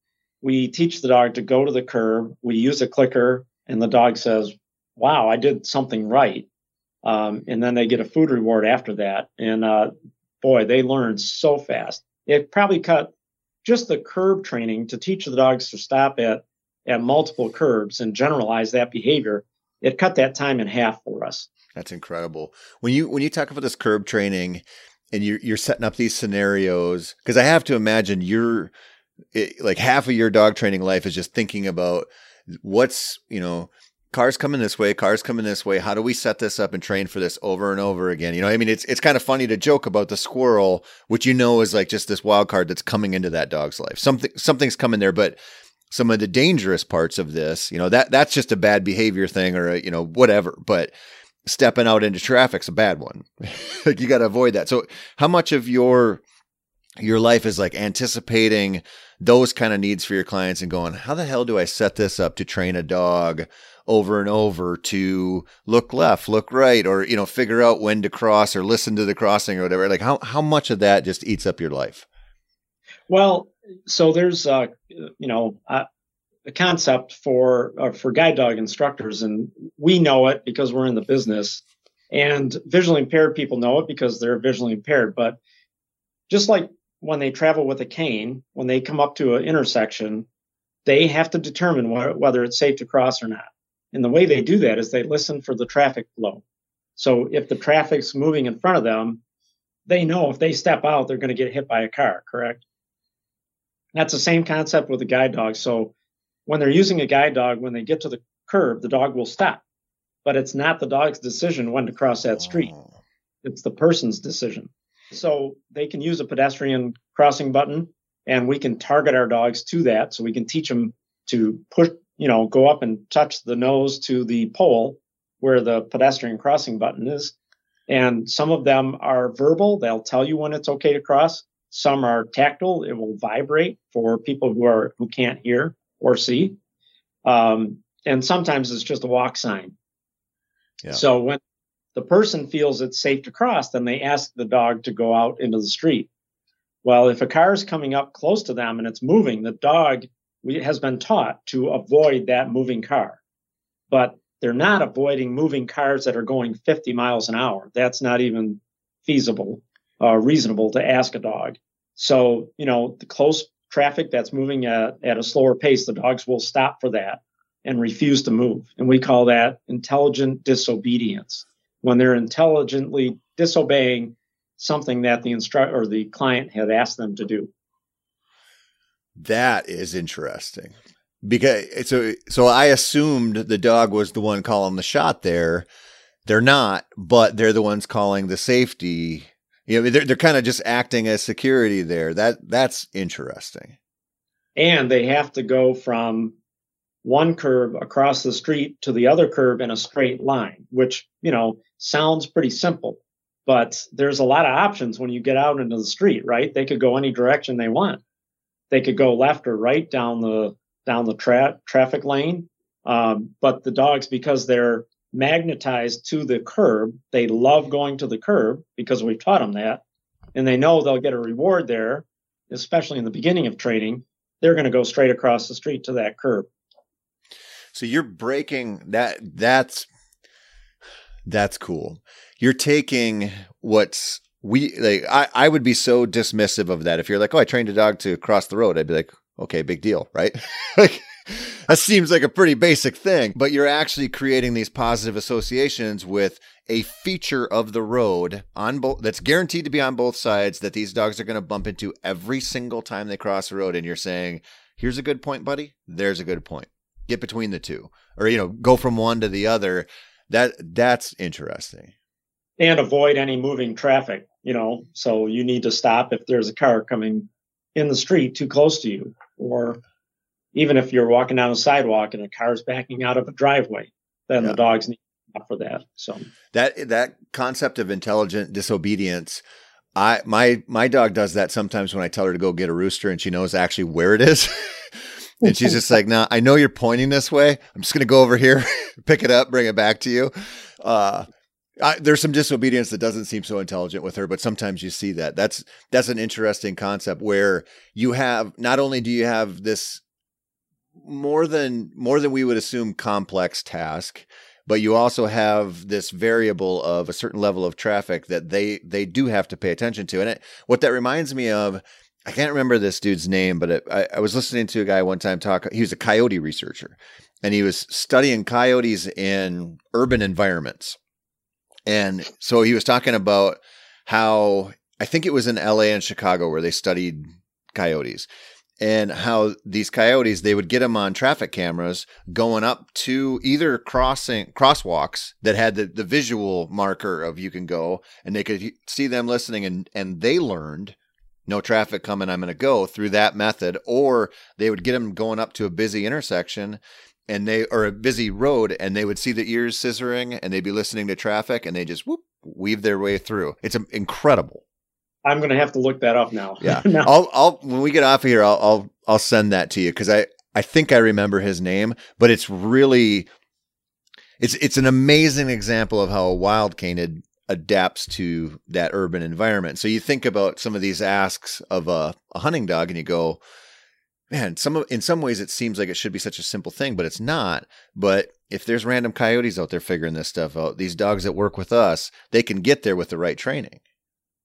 we teach the dog to go to the curb. We use a clicker, and the dog says, wow, I did something right. Um, and then they get a food reward after that. And uh, boy, they learn so fast. It probably cut just the curb training to teach the dogs to stop at, at multiple curbs and generalize that behavior. it cut that time in half for us. That's incredible. When you when you talk about this curb training and you're, you're setting up these scenarios, because I have to imagine you're it, like half of your dog training life is just thinking about what's, you know, cars coming this way, cars coming this way. How do we set this up and train for this over and over again? You know, I mean, it's, it's kind of funny to joke about the squirrel, which, you know, is like just this wild card that's coming into that dog's life. Something, something's coming there, but some of the dangerous parts of this, you know, that that's just a bad behavior thing or, a, you know, whatever, but stepping out into traffic's a bad one. Like you got to avoid that. So how much of your, your life is like anticipating those kind of needs for your clients and going, how the hell do I set this up to train a dog over and over to look left, look right, or, you know, figure out when to cross or listen to the crossing or whatever? Like how, how much of that just eats up your life? Well, so there's, uh, you know, uh, a concept for, uh, for guide dog instructors, and we know it because we're in the business, and visually impaired people know it because they're visually impaired. But just like when they travel with a cane, when they come up to an intersection, they have to determine wh- whether it's safe to cross or not. And the way they do that is they listen for the traffic flow. So if the traffic's moving in front of them, they know if they step out, they're going to get hit by a car, correct? And that's the same concept with a guide dog. So when they're using a guide dog, when they get to the curb, the dog will stop. But it's not the dog's decision when to cross that street. It's the person's decision. So they can use a pedestrian crossing button, and we can target our dogs to that. So we can teach them to push, you know, go up and touch the nose to the pole where the pedestrian crossing button is. And some of them are verbal. They'll tell you when it's okay to cross. Some are tactile. It will vibrate for people who are who can't hear or see. Um, and sometimes it's just a walk sign. Yeah. So when the person feels it's safe to cross, then they ask the dog to go out into the street. Well, if a car is coming up close to them and it's moving, the dog we, has been taught to avoid that moving car. But they're not avoiding moving cars that are going fifty miles an hour. That's not even feasible, uh, reasonable to ask a dog. So, you know, the close traffic that's moving at, at a slower pace, the dogs will stop for that and refuse to move. And we call that intelligent disobedience. When they're intelligently disobeying something that the instructor or the client had asked them to do. That is interesting, because so, so I assumed the dog was the one calling the shot there. They're not, but they're the ones calling the safety. You know, they're, they're kind of just acting as security there. That that's interesting. And they have to go from one curb across the street to the other curb in a straight line, which, you know, sounds pretty simple. But there's a lot of options when you get out into the street, right? They could go any direction they want. They could go left or right down the down the tra- traffic lane. Um, but the dogs, because they're magnetized to the curb, they love going to the curb because we've taught them that. And they know they'll get a reward there, especially in the beginning of training. They're going to go straight across the street to that curb. So you're breaking that. That's That's cool. You're taking what's we like. I, I would be so dismissive of that. If you're like, oh, I trained a dog to cross the road, I'd be like, okay, big deal, right? Like that seems like a pretty basic thing, but you're actually creating these positive associations with a feature of the road on both that's guaranteed to be on both sides that these dogs are going to bump into every single time they cross the road. And you're saying, here's a good point, buddy. There's a good point. Get between the two, or, you know, go from one to the other. That that's interesting. And avoid any moving traffic, you know, so you need to stop if there's a car coming in the street too close to you, or even if you're walking down a sidewalk and a car's backing out of a driveway, then yeah. The dogs need to stop for that. So that that concept of intelligent disobedience, I my my dog does that sometimes when I tell her to go get a rooster and she knows actually where it is. And she's just like, no, nah, I know you're pointing this way. I'm just going to go over here, pick it up, bring it back to you. Uh, I, there's some disobedience that doesn't seem so intelligent with her, but sometimes you see that. That's that's an interesting concept where you have, not only do you have this more than more than we would assume complex task, but you also have this variable of a certain level of traffic that they they do have to pay attention to. And it, what that reminds me of I can't remember this dude's name, but it, I, I was listening to a guy one time talk. He was a coyote researcher, and he was studying coyotes in urban environments. And so he was talking about how, I think it was in L A and Chicago where they studied coyotes, and how these coyotes, they would get them on traffic cameras going up to either crossing crosswalks that had the, the visual marker of you can go, and they could see them listening, and, and they learned, no traffic coming, I'm going to go through that method. Or they would get them going up to a busy intersection and they, or a busy road, and they would see the ears scissoring and they'd be listening to traffic, and they just whoop, weave their way through. It's incredible. I'm going to have to look that up now. Yeah. no. I'll, I'll, when we get off of here, I'll, I'll, I'll send that to you. Cause I, I think I remember his name, but it's really, it's, it's an amazing example of how a wild canid adapts to that urban environment. So you think about some of these asks of a, a hunting dog, and you go, man, some of, in some ways it seems like it should be such a simple thing, but it's not. But if there's random coyotes out there figuring this stuff out, these dogs that work with us, they can get there with the right training.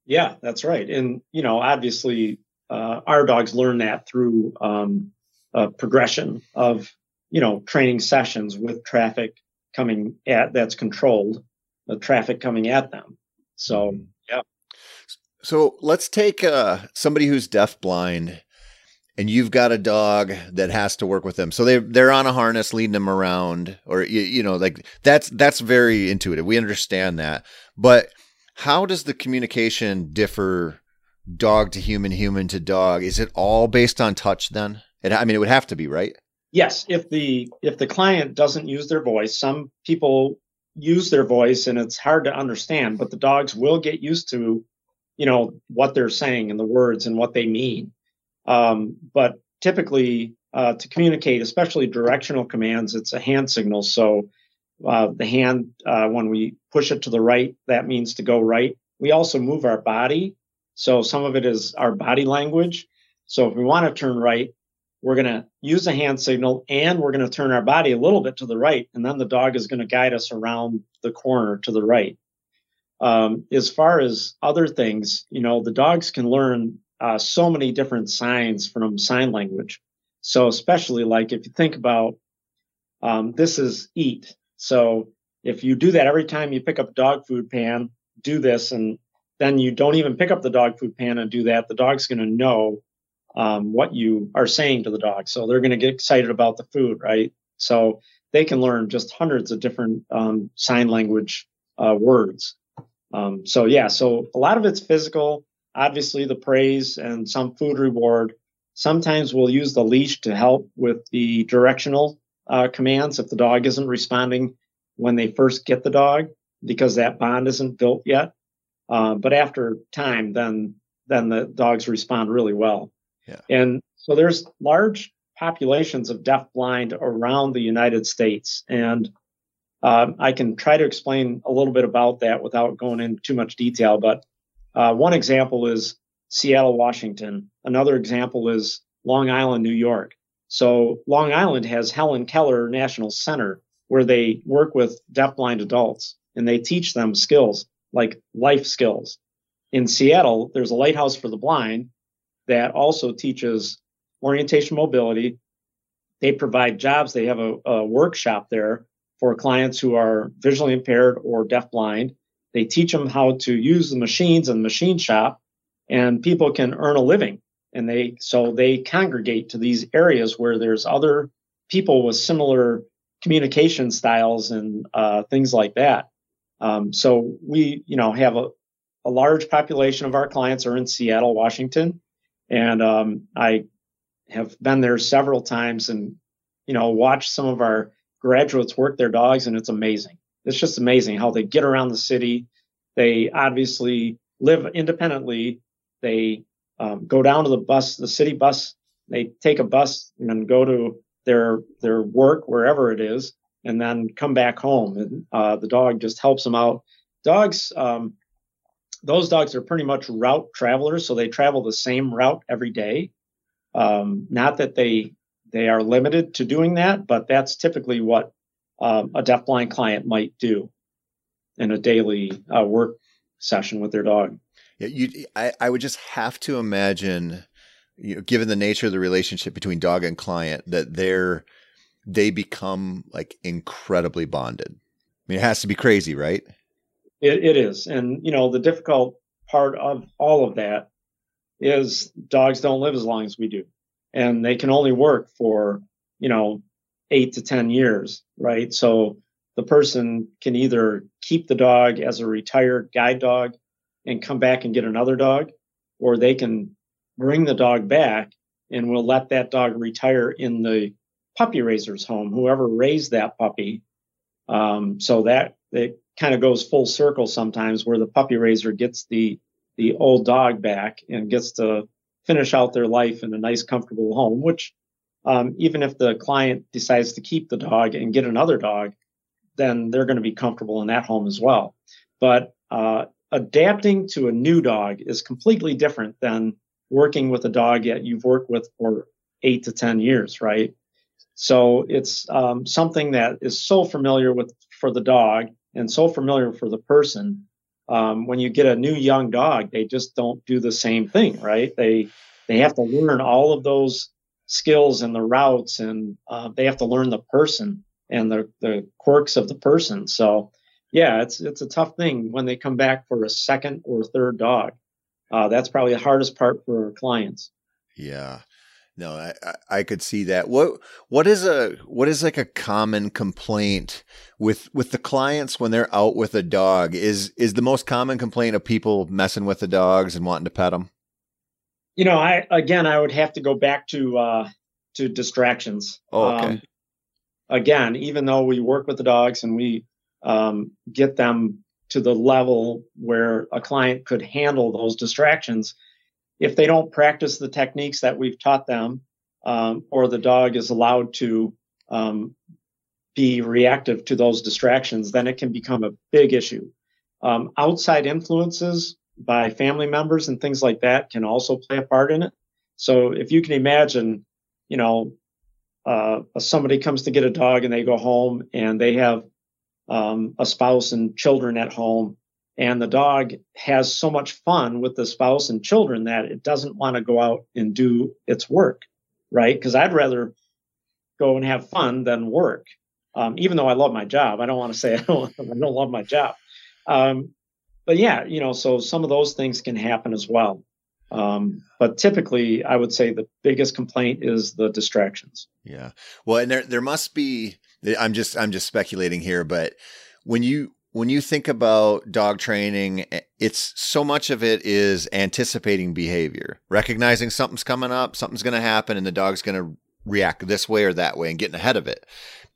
Yeah, that's right. And, you know, obviously uh, our dogs learn that through um, a progression of, you know, training sessions with traffic coming at, that's controlled, the traffic coming at them. So, yeah. So let's take uh, somebody who's deafblind, and you've got a dog that has to work with them. So they, they're on a harness leading them around, or, you, you know, like that's, that's very intuitive. We understand that. But how does the communication differ dog to human, human to dog? Is it all based on touch then? It, I mean, it would have to be, right? Yes. If the, if the client doesn't use their voice, some people use their voice and it's hard to understand, but the dogs will get used to, you know, what they're saying and the words and what they mean. Um, but typically, uh, to communicate, especially directional commands, it's a hand signal. So, uh, the hand, uh, when we push it to the right, that means to go right. We also move our body. So some of it is our body language. So if we want to turn right, we're going to use a hand signal, and we're going to turn our body a little bit to the right, and then the dog is going to guide us around the corner to the right. Um, as far as other things, you know, the dogs can learn uh, so many different signs from sign language. So especially, like, if you think about um, this is eat. So if you do that every time you pick up a dog food pan, do this, and then you don't even pick up the dog food pan and do that, the dog's going to know Um, what you are saying to the dog. So they're going to get excited about the food, right? So they can learn just hundreds of different um, sign language uh, words. Um, so yeah, so a lot of it's physical, obviously the praise and some food reward. Sometimes we'll use the leash to help with the directional uh, commands if the dog isn't responding when they first get the dog, because that bond isn't built yet. Uh, but after time, then then the dogs respond really well. Yeah. And so there's large populations of deafblind around the United States. And uh, I can try to explain a little bit about that without going into too much detail. But uh, one example is Seattle, Washington. Another example is Long Island, New York. So Long Island has Helen Keller National Center, where they work with deafblind adults, and they teach them skills, like life skills. In Seattle, there's a Lighthouse for the Blind that also teaches orientation mobility. They provide jobs. They have a, a workshop there for clients who are visually impaired or deafblind. They teach them how to use the machines in the machine shop, and people can earn a living. And they, so they congregate to these areas where there's other people with similar communication styles and uh, things like that. Um, so we, you know, have a, a large population of our clients are in Seattle, Washington. And um, I have been there several times, and, you know, watched some of our graduates work their dogs, and it's amazing. It's just amazing how they get around the city. They obviously live independently. They um, go down to the bus, the city bus. They take a bus and then go to their their work, wherever it is, and then come back home. And uh, the dog just helps them out. Dogs. Um, Those dogs are pretty much route travelers, so they travel the same route every day. Um, not that they they are limited to doing that, but that's typically what um, a deafblind client might do in a daily uh, work session with their dog. Yeah, you, I, I would just have to imagine you know, given the nature of the relationship between dog and client, that they're they become like incredibly bonded. I mean, it has to be crazy, right? It, it is. And, you know, the difficult part of all of that is dogs don't live as long as we do. And they can only work for, you know, eight to ten years, right? So the person can either keep the dog as a retired guide dog and come back and get another dog, or they can bring the dog back and we'll let that dog retire in the puppy raiser's home, whoever raised that puppy. Um, so that it kind of goes full circle sometimes, where the puppy raiser gets the the old dog back and gets to finish out their life in a nice, comfortable home, which um, even if the client decides to keep the dog and get another dog, then they're going to be comfortable in that home as well. But uh, adapting to a new dog is completely different than working with a dog that you've worked with for eight to ten years, right? So it's um, something that is so familiar with for the dog and so familiar for the person. Um, when you get a new young dog, they just don't do the same thing, right? They they have to learn all of those skills and the routes, and uh, they have to learn the person and the, the quirks of the person. So, yeah, it's it's a tough thing when they come back for a second or third dog. Uh, that's probably the hardest part for our clients. Yeah. No, I, I could see that. What, what is a, what is like a common complaint with, with the clients when they're out with a dog? Is, is the most common complaint of people messing with the dogs and wanting to pet them? You know, I, again, I would have to go back to, uh, to distractions. Oh, okay. Um, again, even though we work with the dogs and we, um, get them to the level where a client could handle those distractions, if they don't practice the techniques that we've taught them, um, or the dog is allowed to um, be reactive to those distractions, then it can become a big issue. Um, outside influences by family members and things like that can also play a part in it. So if you can imagine, you know, uh, somebody comes to get a dog and they go home and they have um, a spouse and children at home, and the dog has so much fun with the spouse and children that it doesn't want to go out and do its work, right? Because I'd rather go and have fun than work. Um, even though I love my job, I don't want to say I don't, I don't love my job. Um, but yeah, you know, so some of those things can happen as well. Um, but typically, I would say the biggest complaint is the distractions. Yeah. Well, and there there must be. I'm just I'm just speculating here, but when you. When you think about dog training, it's so much of it is anticipating behavior, recognizing something's coming up, something's going to happen, and the dog's going to react this way or that way and getting ahead of it.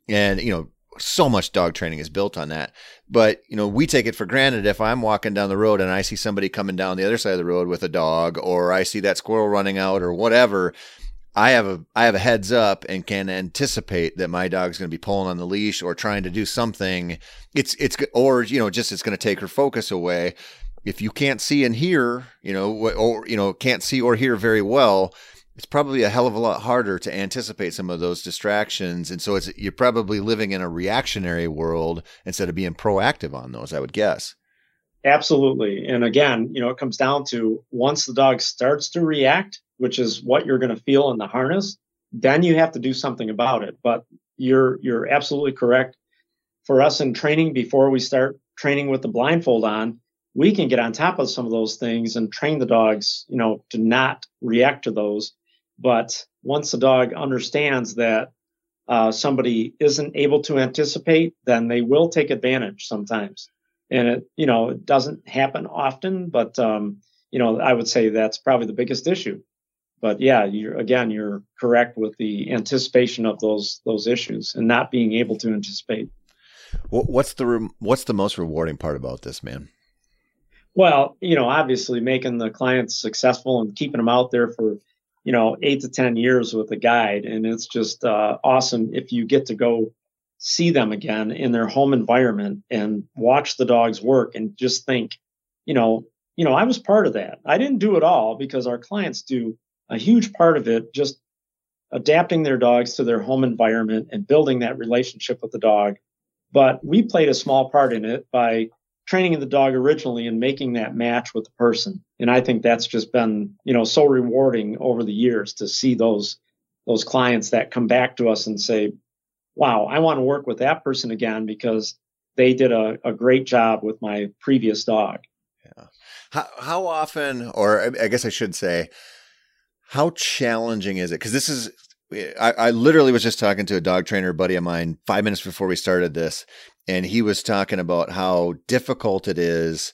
And, you know, so much dog training is built on that. But, you know, we take it for granted. If I'm walking down the road and I see somebody coming down the other side of the road with a dog, or I see that squirrel running out or whatever, I have a I have a heads up and can anticipate that my dog's going to be pulling on the leash or trying to do something. It's it's or you know just it's going to take her focus away. If you can't see and hear, you know, or you know can't see or hear very well, it's probably a hell of a lot harder to anticipate some of those distractions. And so it's you're probably living in a reactionary world instead of being proactive on those, I would guess. Absolutely. And again, you know, it comes down to once the dog starts to react, which is what you're going to feel in the harness, then you have to do something about it. But you're you're absolutely correct. For us in training, before we start training with the blindfold on, we can get on top of some of those things and train the dogs, you know, to not react to those. But once the dog understands that uh, somebody isn't able to anticipate, then they will take advantage sometimes. And it, you know, it doesn't happen often, but um, you know, I would say that's probably the biggest issue. But yeah, you're, again, you're correct with the anticipation of those those issues and not being able to anticipate. What's the re- what's the most rewarding part about this, man? Well, you know, obviously making the clients successful and keeping them out there for, you know, eight to ten years with a guide, and it's just uh, awesome if you get to go see them again in their home environment and watch the dogs work and just think, you know, you know, I was part of that. I didn't do it all because our clients do a huge part of it, just adapting their dogs to their home environment and building that relationship with the dog. But we played a small part in it by training of the dog originally and making that match with the person. And I think that's just been, you know, so rewarding over the years to see those those clients that come back to us and say, wow, I want to work with that person again because they did a, a great job with my previous dog. Yeah. How, how often, or I guess I should say, how challenging is it? Because this is, I, I literally was just talking to a dog trainer buddy of mine five minutes before we started this, and he was talking about how difficult it is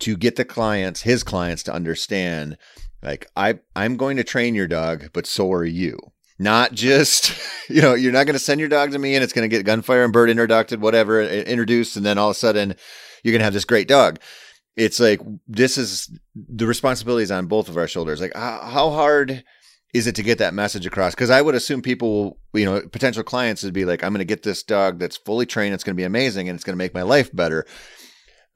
to get the clients, his clients, to understand, like, I, I'm going to train your dog, but so are you. Not just, you know, you're not going to send your dog to me and it's going to get gunfire and bird introducted, whatever, introduced, and then all of a sudden you're going to have this great dog. It's like, this is the responsibility is on both of our shoulders. Like, how hard is it to get that message across? Because I would assume people, you know, potential clients would be like, I'm going to get this dog that's fully trained. It's going to be amazing and it's going to make my life better.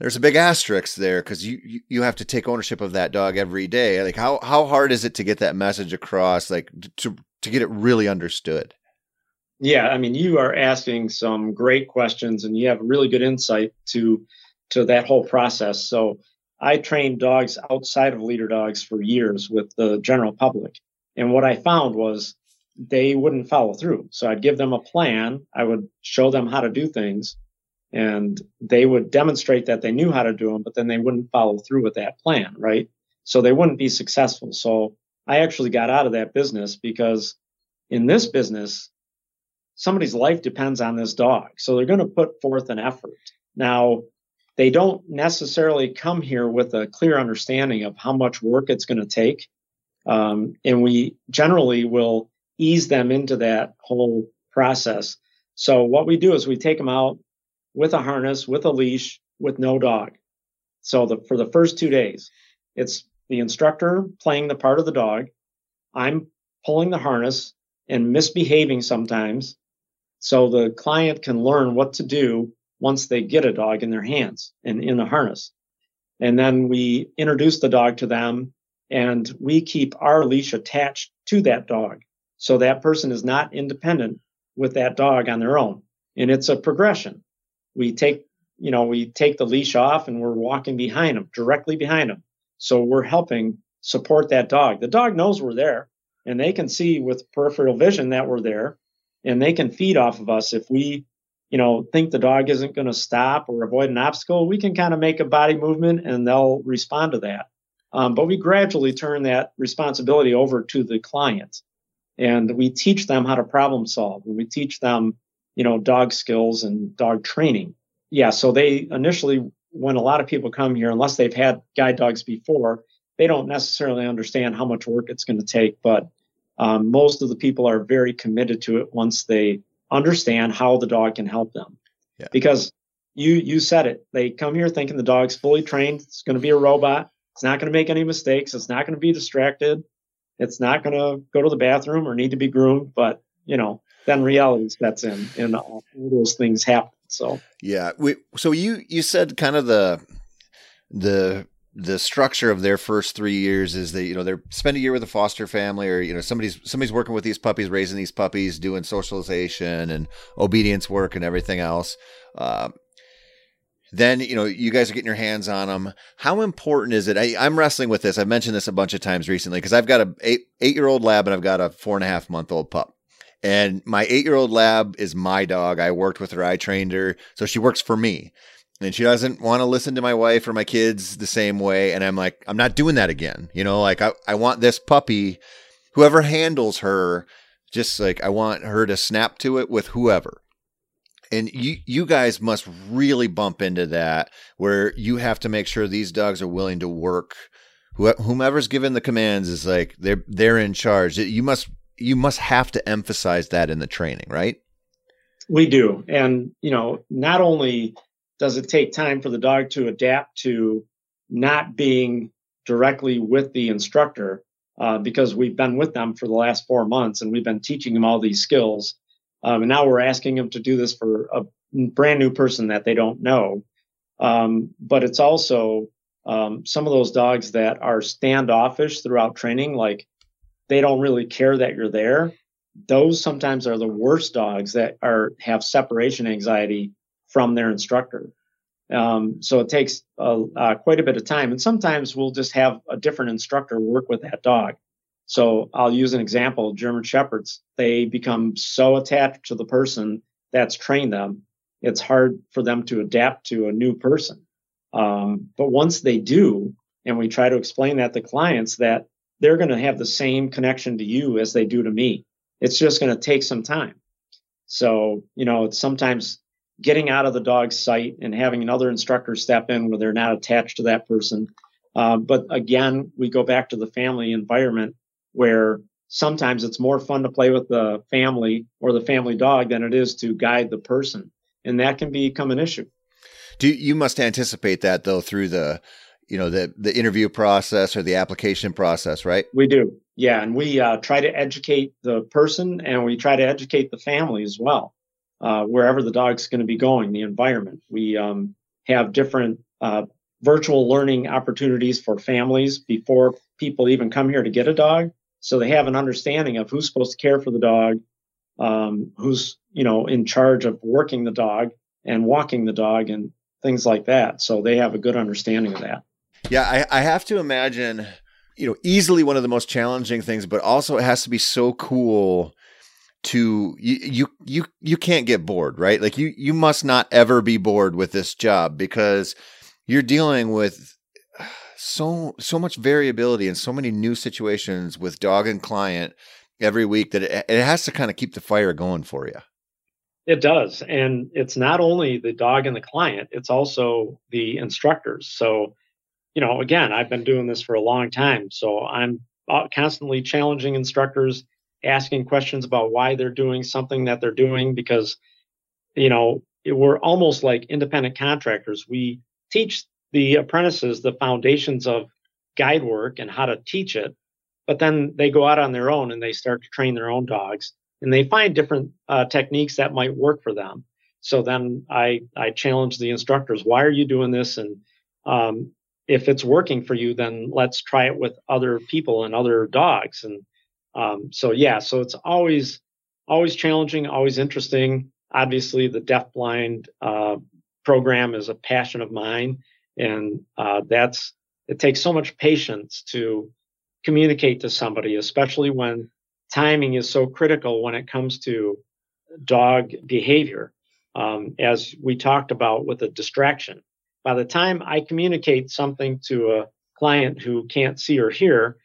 There's a big asterisk there because you you have to take ownership of that dog every day. Like, how how hard is it to get that message across, like to to get it really understood? Yeah, I mean, you are asking some great questions and you have really good insight to to that whole process. So I trained dogs outside of Leader Dogs for years with the general public. And what I found was they wouldn't follow through. So I'd give them a plan. I would show them how to do things. And they would demonstrate that they knew how to do them, but then they wouldn't follow through with that plan, right? So they wouldn't be successful. So I actually got out of that business because in this business, somebody's life depends on this dog. So they're going to put forth an effort. Now, they don't necessarily come here with a clear understanding of how much work it's going to take. Um, and we generally will ease them into that whole process. So what we do is we take them out with a harness, with a leash, with no dog. So the, for the first two days, it's the instructor playing the part of the dog. I'm pulling the harness and misbehaving sometimes so the client can learn what to do once they get a dog in their hands and in a harness. And then we introduce the dog to them and we keep our leash attached to that dog. So that person is not independent with that dog on their own. And it's a progression. We take, you know, we take the leash off and we're walking behind them, directly behind them. So we're helping support that dog. The dog knows we're there and they can see with peripheral vision that we're there and they can feed off of us. If we, you know, think the dog isn't going to stop or avoid an obstacle, we can kind of make a body movement and they'll respond to that. Um, but we gradually turn that responsibility over to the client and we teach them how to problem solve and we teach them, you know, dog skills and dog training. Yeah, so they initially, when a lot of people come here, unless they've had guide dogs before, they don't necessarily understand how much work it's going to take, but um, most of the people are very committed to it once they understand how the dog can help them. Yeah. Because you you said it, they come here thinking the dog's fully trained, it's going to be a robot, it's not going to make any mistakes, it's not going to be distracted, it's not going to go to the bathroom or need to be groomed, but, you know, then reality sets in and all those things happen. So, yeah. We, so you, you said kind of the, the, the structure of their first three years is that, you know, they're spend a year with a foster family or, you know, somebody's, somebody's working with these puppies, raising these puppies, doing socialization and obedience work and everything else. Um, Then, you know, you guys are getting your hands on them. How important is it? I, I'm wrestling with this. I've mentioned this a bunch of times recently because I've got an eight, eight-year-old lab and I've got a four and a half month old pup. And my eight-year-old lab is my dog. I worked with her. I trained her. So she works for me. And she doesn't want to listen to my wife or my kids the same way. And I'm like, I'm not doing that again. You know, like I, I want this puppy, whoever handles her, just like I want her to snap to it with whoever. And you, you guys must really bump into that where you have to make sure these dogs are willing to work. Whomever's given the commands is like, they're, they're in charge. You must You must have to emphasize that in the training, right? We do. And, you know, not only does it take time for the dog to adapt to not being directly with the instructor, uh, because we've been with them for the last four months and we've been teaching them all these skills. Um, and now we're asking them to do this for a brand new person that they don't know. Um, but it's also um, some of those dogs that are standoffish throughout training, like, they don't really care that you're there. Those sometimes are the worst dogs that are have separation anxiety from their instructor. Um, so it takes uh, uh, quite a bit of time. And sometimes we'll just have a different instructor work with that dog. So I'll use an example, German Shepherds. They become so attached to the person that's trained them, it's hard for them to adapt to a new person. Um, but once they do, and we try to explain that to clients, that they're going to have the same connection to you as they do to me. It's just going to take some time. So, you know, it's sometimes getting out of the dog's sight and having another instructor step in where they're not attached to that person. Uh, but again, we go back to the family environment, where sometimes it's more fun to play with the family or the family dog than it is to guide the person. And that can become an issue. Do you must anticipate that, though, through the, you know, the, the interview process or the application process, right? We do. Yeah. And we uh, try to educate the person, and we try to educate the family as well. Uh, wherever the dog's going to be going, the environment. We um, have different uh, virtual learning opportunities for families before people even come here to get a dog. So they have an understanding of who's supposed to care for the dog, um, who's, you know, in charge of working the dog and walking the dog and things like that. So they have a good understanding of that. Yeah, I, I have to imagine, you know, easily one of the most challenging things, but also it has to be so cool to you, you, you, you can't get bored, right? Like you, you must not ever be bored with this job, because you're dealing with so, so much variability and so many new situations with dog and client every week that it, it has to kind of keep the fire going for you. It does. And it's not only the dog and the client, it's also the instructors. So, you know, again, I've been doing this for a long time, so I'm constantly challenging instructors, asking questions about why they're doing something that they're doing, because, you know, it, we're almost like independent contractors. We teach the apprentices the foundations of guide work and how to teach it, but then they go out on their own and they start to train their own dogs, and they find different uh, techniques that might work for them. So then I, I challenge the instructors, why are you doing this? And um, if it's working for you, then let's try it with other people and other dogs. And Um, so, yeah, so it's always, always challenging, always interesting. Obviously, the deafblind uh, program is a passion of mine. And uh, that's, it takes so much patience to communicate to somebody, especially when timing is so critical when it comes to dog behavior. Um, as we talked about with a distraction, by the time I communicate something to a client who can't see or hear,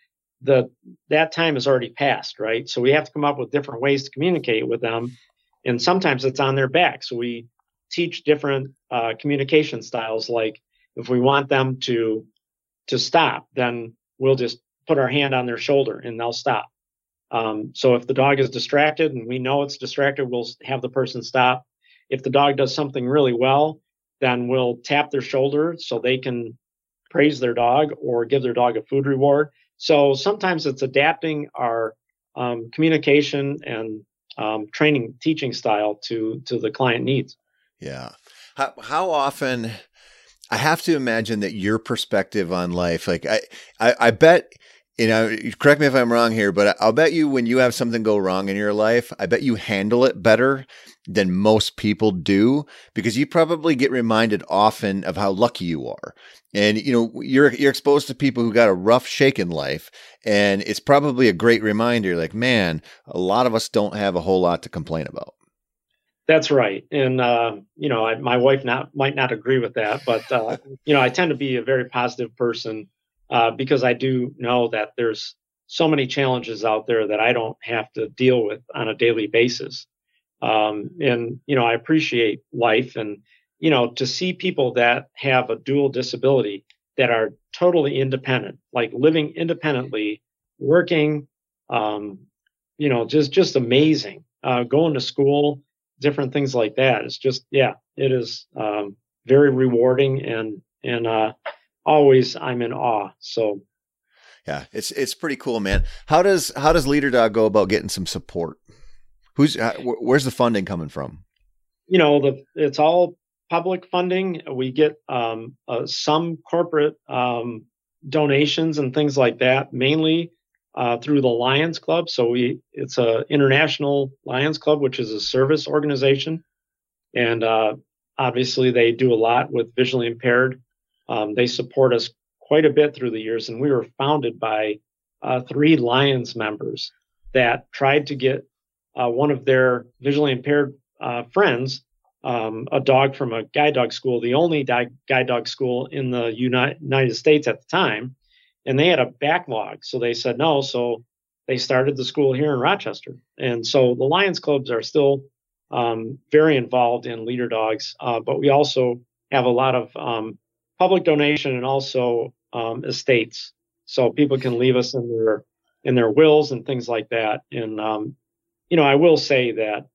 the that time has already passed, right? So we have to come up with different ways to communicate with them. And sometimes it's on their back. So we teach different uh, communication styles. Like if we want them to to stop, then we'll just put our hand on their shoulder and they'll stop. Um, so if the dog is distracted and we know it's distracted, we'll have the person stop. If the dog does something really well, then we'll tap their shoulder so they can praise their dog or give their dog a food reward. So sometimes it's adapting our um, communication and um, training, teaching style to to the client needs. Yeah. How, how often, I have to imagine that your perspective on life, like I, I, I bet, you know, correct me if I'm wrong here, but I'll bet you when you have something go wrong in your life, I bet you handle it better than most people do, because you probably get reminded often of how lucky you are. And, you know, you're, you're exposed to people who got a rough shake in life, and it's probably a great reminder, like, man, a lot of us don't have a whole lot to complain about. That's right. And, uh, you know, I, my wife not might not agree with that, but, uh, you know, I tend to be a very positive person. Uh, because I do know that there's so many challenges out there that I don't have to deal with on a daily basis. Um, and, you know, I appreciate life, and, you know, to see people that have a dual disability that are totally independent, like living independently, working, um, you know, just, just amazing, uh, going to school, different things like that. It's just, yeah, it is, um, very rewarding, and, and, uh, always I'm in awe. So yeah, it's, it's pretty cool, man. How does, how does Leader Dog go about getting some support? Who's, where's the funding coming from? You know, the, it's all public funding. We get, um, uh, some corporate, um, donations and things like that, mainly, uh, through the Lions Club. So we, it's a international Lions Club, which is a service organization. And, uh, Obviously, they do a lot with visually impaired. Um, they support us quite a bit through the years, and we were founded by uh, three Lions members that tried to get uh, one of their visually impaired uh, friends, um, a dog from a guide dog school, the only di- guide dog school in the Uni- United States at the time, and they had a backlog, so they said no, so they started the school here in Rochester. And so the Lions Clubs are still um, very involved in Leader Dogs, uh, but we also have a lot of um, public donation and also um, estates, so people can leave us in their in their wills and things like that. And um, you know, I will say that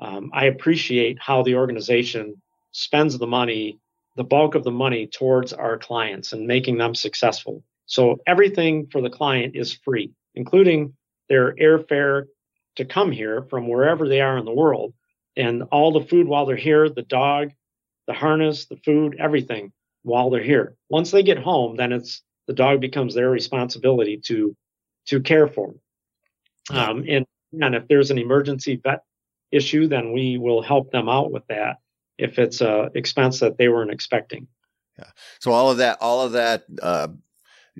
um, I appreciate how the organization spends the money, the bulk of the money, towards our clients and making them successful. So everything for the client is free, including their airfare to come here from wherever they are in the world, and all the food while they're here, the dog, the harness, the food, everything while they're here. Once they get home, then it's the dog becomes their responsibility to to care for them. Um, and, and if there's an emergency vet issue, then we will help them out with that if it's an expense that they weren't expecting. Yeah. So all of that, all of that, uh,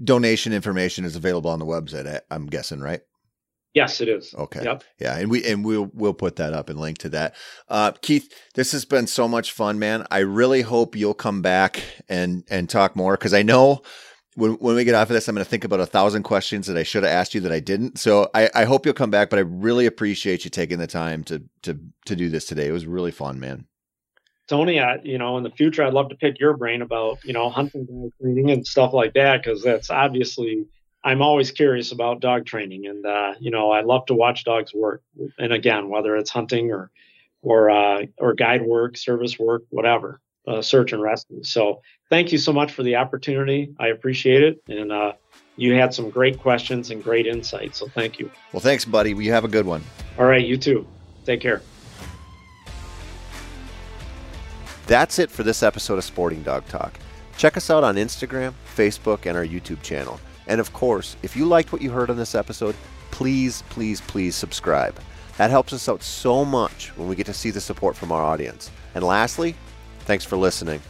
donation information is available on the website, I'm guessing, right? Yes, it is. Okay. Yep. Yeah. And we, and we'll, we'll put that up and link to that. Uh, Keith, this has been so much fun, man. I really hope you'll come back and, and talk more. Cause I know when, when we get off of this, I'm going to think about a thousand questions that I should have asked you that I didn't. So I, I hope you'll come back, but I really appreciate you taking the time to, to, to do this today. It was really fun, man. Tony, I, you know, in the future, I'd love to pick your brain about, you know, hunting dog training and stuff like that, because that's obviously, I'm always curious about dog training. And, uh, you know, I love to watch dogs work. And again, whether it's hunting or or uh, or guide work, service work, whatever, uh, search and rescue. So thank you so much for the opportunity. I appreciate it. And uh, you had some great questions and great insights. So thank you. Well, thanks, buddy. You have a good one. All right. You too. Take care. That's it for this episode of Sporting Dog Talk. Check us out on Instagram, Facebook, and our YouTube channel. And of course, if you liked what you heard on this episode, please, please, please subscribe. That helps us out so much when we get to see the support from our audience. And lastly, thanks for listening.